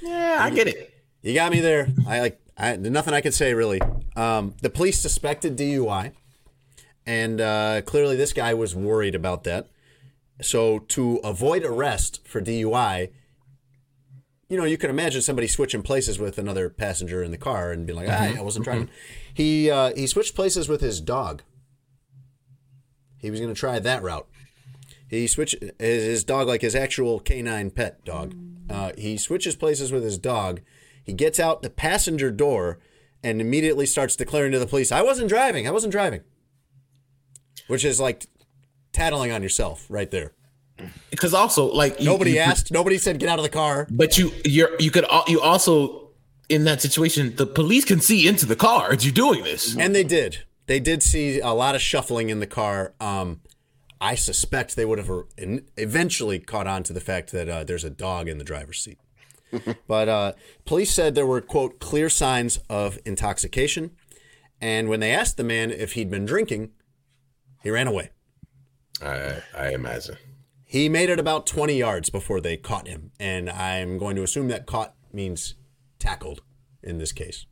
yeah, I get it. You got me there. I like I, nothing I could say, really. Um, the police suspected D U I, and uh, clearly this guy was worried about that. So to avoid arrest for D U I, you know, you can imagine somebody switching places with another passenger in the car and be like, ah, I wasn't driving. He uh, he switched places with his dog. He was going to try that route. He switched his dog, like his actual canine pet dog. Uh, he switches places with his dog. He gets out the passenger door and immediately starts declaring to the police, I wasn't driving. I wasn't driving. Which is like tattling on yourself right there, because also like you, nobody you, asked nobody said get out of the car, but you you're you could you also in that situation the police can see into the car as you're doing this, and they did they did see a lot of shuffling in the car. um I suspect they would have eventually caught on to the fact that uh, there's a dog in the driver's seat. But uh police said there were, quote, clear signs of intoxication, and when they asked the man if he'd been drinking, he ran away. I, I imagine. He made it about twenty yards before they caught him, and I'm going to assume that caught means tackled in this case.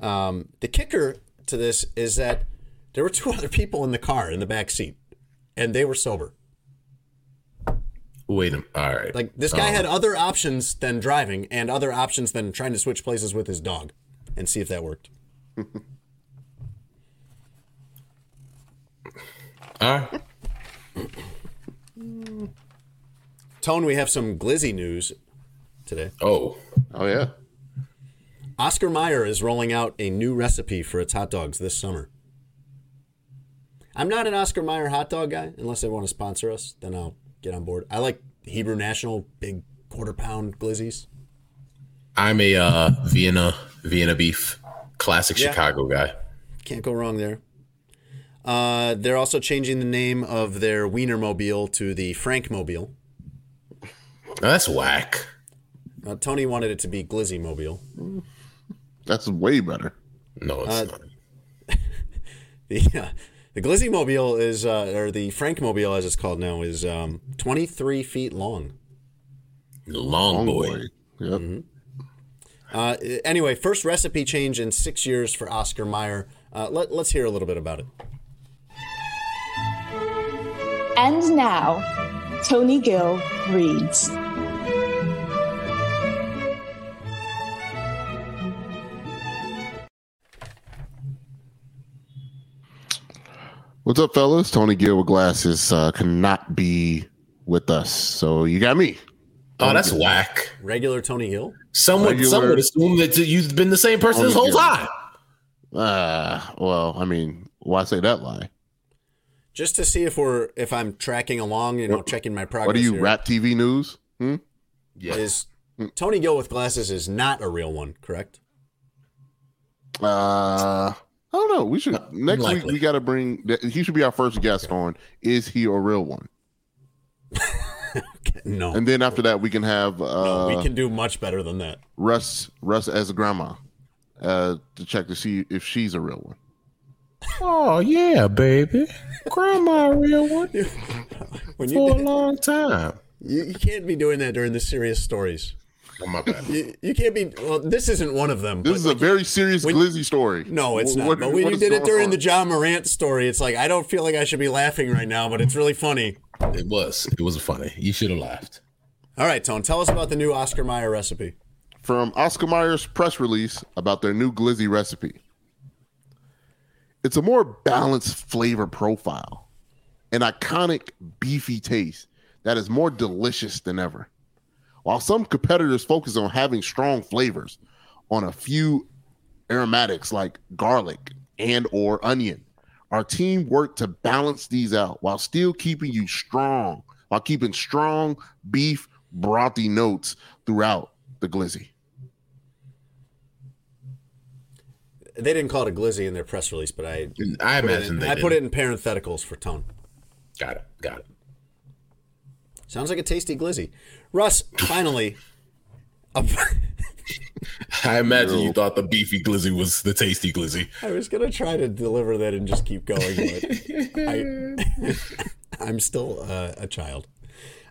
Um, the kicker to this is that there were two other people in the car in the back seat, and they were sober. Wait a minute. All right. Like, this guy um, had other options than driving and other options than trying to switch places with his dog and see if that worked. All right. Tone, we have some glizzy news today. Oh. Oh, yeah. Oscar Mayer is rolling out a new recipe for its hot dogs this summer. I'm not an Oscar Mayer hot dog guy. Unless they want to sponsor us, then I'll get on board. I like Hebrew National big quarter pound glizzies. I'm a uh, Vienna, Vienna beef, classic yeah. Chicago guy. Can't go wrong there. Uh, they're also changing the name of their Wienermobile to the Frankmobile. That's whack. Uh, Tony wanted it to be Glizzymobile. That's way better. No, it's uh, not. the uh, the Glizzymobile is, uh, or the Frankmobile as it's called now, is um, twenty-three feet long. Long, long boy. boy. Yep. Mm-hmm. Uh, anyway, first recipe change in six years for Oscar Mayer. Uh, let, let's hear a little bit about it. And now, Tony Gill reads. What's up, fellas? Tony Gill with glasses uh, cannot be with us, so you got me. Tony oh, that's Gill. Whack. Regular Tony Gill? Some would, some would assume that you've been the same person Tony this whole Gill. Time. Uh, well, I mean, why say that lie? Just to see if we're if I'm tracking along, you know, what, checking my progress. What are you, here. Rap T V news? Hmm? Yes. Is Tony Gill with glasses is not a real one, correct? Uh, I don't know. We should uh, next likely. week. We got to bring. He should be our first guest okay. on. Is he a real one? Okay, no. And then after that, we can have. Uh, no, we can do much better than that. Russ, Russ as a grandma, uh, to check to see if she's a real one. Oh, yeah, baby. Grandma a real one when you, for a long time. You, you can't be doing that during the serious stories. Oh, my bad. You, you can't be... Well, this isn't one of them. This is like, a very serious when, glizzy story. No, it's not. What, but when you did it during on? the Ja Morant story, it's like, I don't feel like I should be laughing right now, but it's really funny. It was. It was funny. You should have laughed. All right, Tone, tell us about the new Oscar Mayer recipe. From Oscar Mayer's press release about their new Glizzy recipe. It's a more balanced flavor profile, an iconic, beefy taste that is more delicious than ever. While some competitors focus on having strong flavors on a few aromatics like garlic and or onion, our team worked to balance these out while still keeping you strong, while keeping strong beef brothy notes throughout the Glizzy. They didn't call it a Glizzy in their press release, but I I imagine in, they I did. Put it in parentheticals for Tone. Got it. Got it. Sounds like a tasty Glizzy. Russ, finally. a... I imagine no. you thought the beefy Glizzy was the tasty Glizzy. I was going to try to deliver that and just keep going, but I, I'm still uh, a child.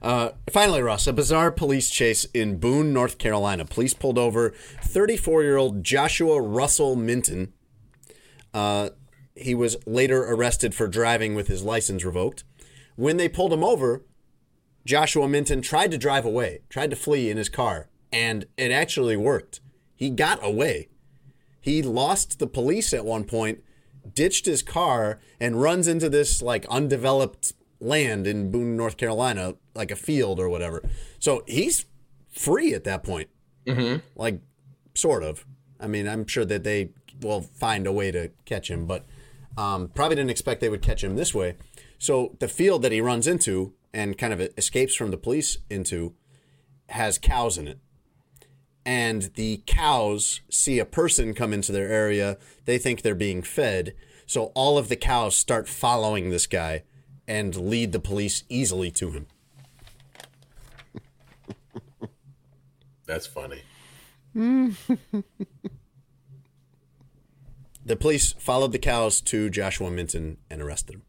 Uh, finally, Russ, a bizarre police chase in Boone, North Carolina. Police pulled over thirty-four-year-old Joshua Russell Minton. Uh, he was later arrested for driving with his license revoked. When they pulled him over, Joshua Minton tried to drive away, tried to flee in his car, and it actually worked. He got away. He lost the police at one point, ditched his car, and runs into this, like, undeveloped land in Boone, North Carolina, like a field or whatever. So he's free at that point. Mm-hmm. Like, sort of. I mean, I'm sure that they will find a way to catch him, but um, probably didn't expect they would catch him this way. So the field that he runs into and kind of escapes from the police into has cows in it. And the cows see a person come into their area. They think they're being fed. So all of the cows start following this guy and lead the police easily to him. That's funny. The police followed the cows to Joshua Minton and arrested him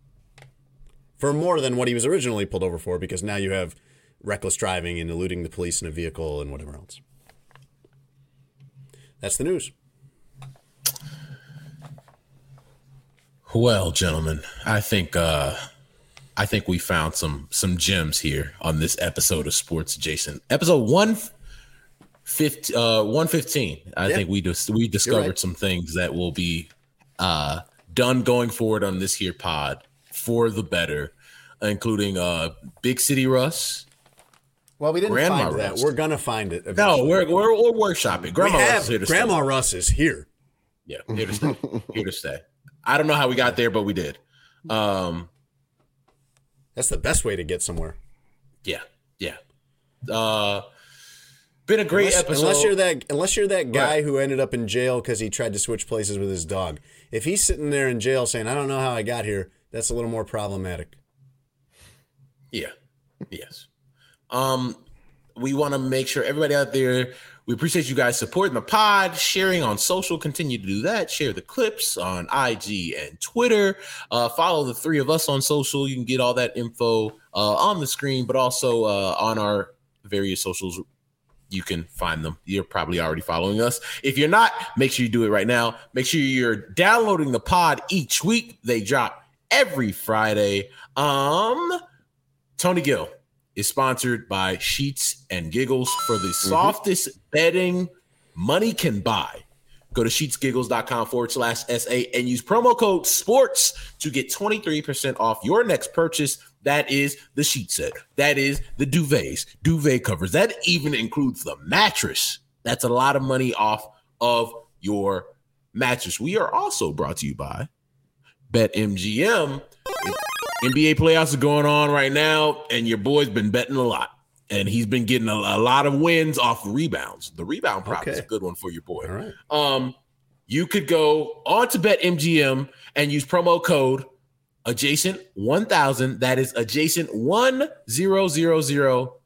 for more than what he was originally pulled over for, because now you have reckless driving and eluding the police in a vehicle and whatever else. That's the news. Well, gentlemen, I think uh, I think we found some some gems here on this episode of Sports Adjacent, episode one fifteen. Uh, one fifteen. I yeah. think we just we discovered right. some things that will be uh, done going forward on this here pod for the better, including uh, Big City Russ. Well, we didn't Grandma find that. Russ. We're gonna find it eventually. No, we're we're we're workshopping. Grandma we have, Russ is here to Grandma stay. Russ is here. Yeah, here to stay. Here to stay. I don't know how we got there, but we did. Um, That's the best way to get somewhere. Yeah, yeah. Uh, been a great unless, episode. Unless you're that, unless you're that guy right. who ended up in jail because he tried to switch places with his dog. If he's sitting there in jail saying, "I don't know how I got here," that's a little more problematic. Yeah. Yes. Um, we want to make sure everybody out there, we appreciate you guys supporting the pod, sharing on social, continue to do that. Share the clips on I G and Twitter, uh, follow the three of us on social. You can get all that info, uh, on the screen, but also, uh, on our various socials, you can find them. You're probably already following us. If you're not, make sure you do it right now. Make sure you're downloading the pod each week. They drop every Friday. Um, Tony Gill is sponsored by Sheets and Giggles for the softest mm-hmm. bedding money can buy. Go to sheets giggles dot com forward slash S A and use promo code SPORTS to get twenty-three percent off your next purchase. That is the sheet set. That is the duvets, duvet covers. That even includes the mattress. That's a lot of money off of your mattress. We are also brought to you by BetMGM. N B A playoffs are going on right now, and your boy's been betting a lot, and he's been getting a, a lot of wins off rebounds. The rebound prop okay. is a good one for your boy. All right. Um, you could go on to BetMGM and use promo code adjacent one thousand. That is adjacent one thousand to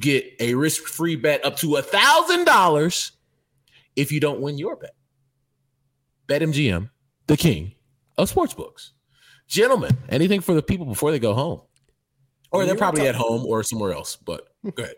get a risk-free bet up to one thousand dollars if you don't win your bet. BetMGM, the king of sportsbooks. Gentlemen, anything for the people before they go home? Or they're probably at home or somewhere else, but go ahead.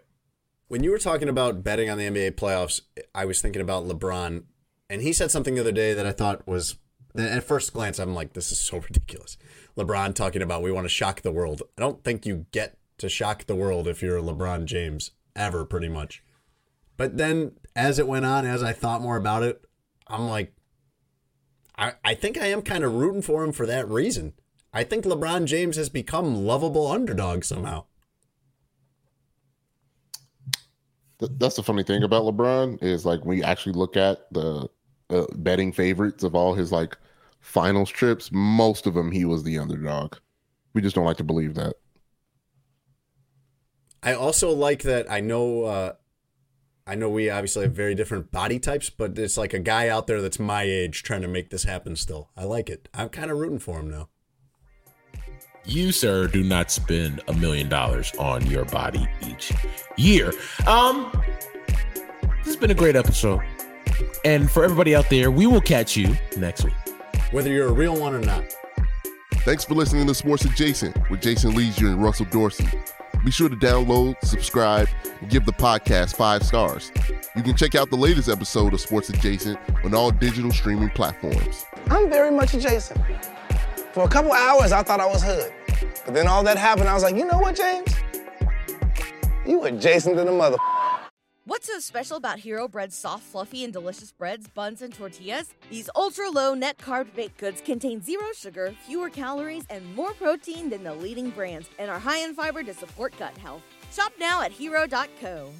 When you were talking about betting on the N B A playoffs, I was thinking about LeBron, and he said something the other day that I thought was, at first glance, I'm like, this is so ridiculous. LeBron talking about we want to shock the world. I don't think you get to shock the world if you're LeBron James. ever, pretty much. But then as it went on, as I thought more about it, I'm like, I, I think I am kind of rooting for him for that reason. I think LeBron James has become lovable underdog somehow. That's the funny thing about LeBron is, like, when you actually look at the uh, betting favorites of all his, like, finals trips, most of them he was the underdog. We just don't like to believe that. I also like that I know uh, I know we obviously have very different body types, but it's like a guy out there that's my age trying to make this happen still. I like it. I'm kind of rooting for him now. You, sir, do not spend a million dollars on your body each year. Um, this has been a great episode. And for everybody out there, we will catch you next week, whether you're a real one or not. Thanks for listening to Sports Adjacent with Jason Leisure and Russell Dorsey. Be sure to download, subscribe, and give the podcast five stars. You can check out the latest episode of Sports Adjacent on all digital streaming platforms. I'm very much adjacent. For a couple hours, I thought I was hood. But then all that happened, I was like, you know what, James? You adjacent to the mother. What's so special about Hero Bread's soft, fluffy, and delicious breads, buns, and tortillas? These ultra-low net-carb baked goods contain zero sugar, fewer calories, and more protein than the leading brands, and are high in fiber to support gut health. Shop now at Hero dot co.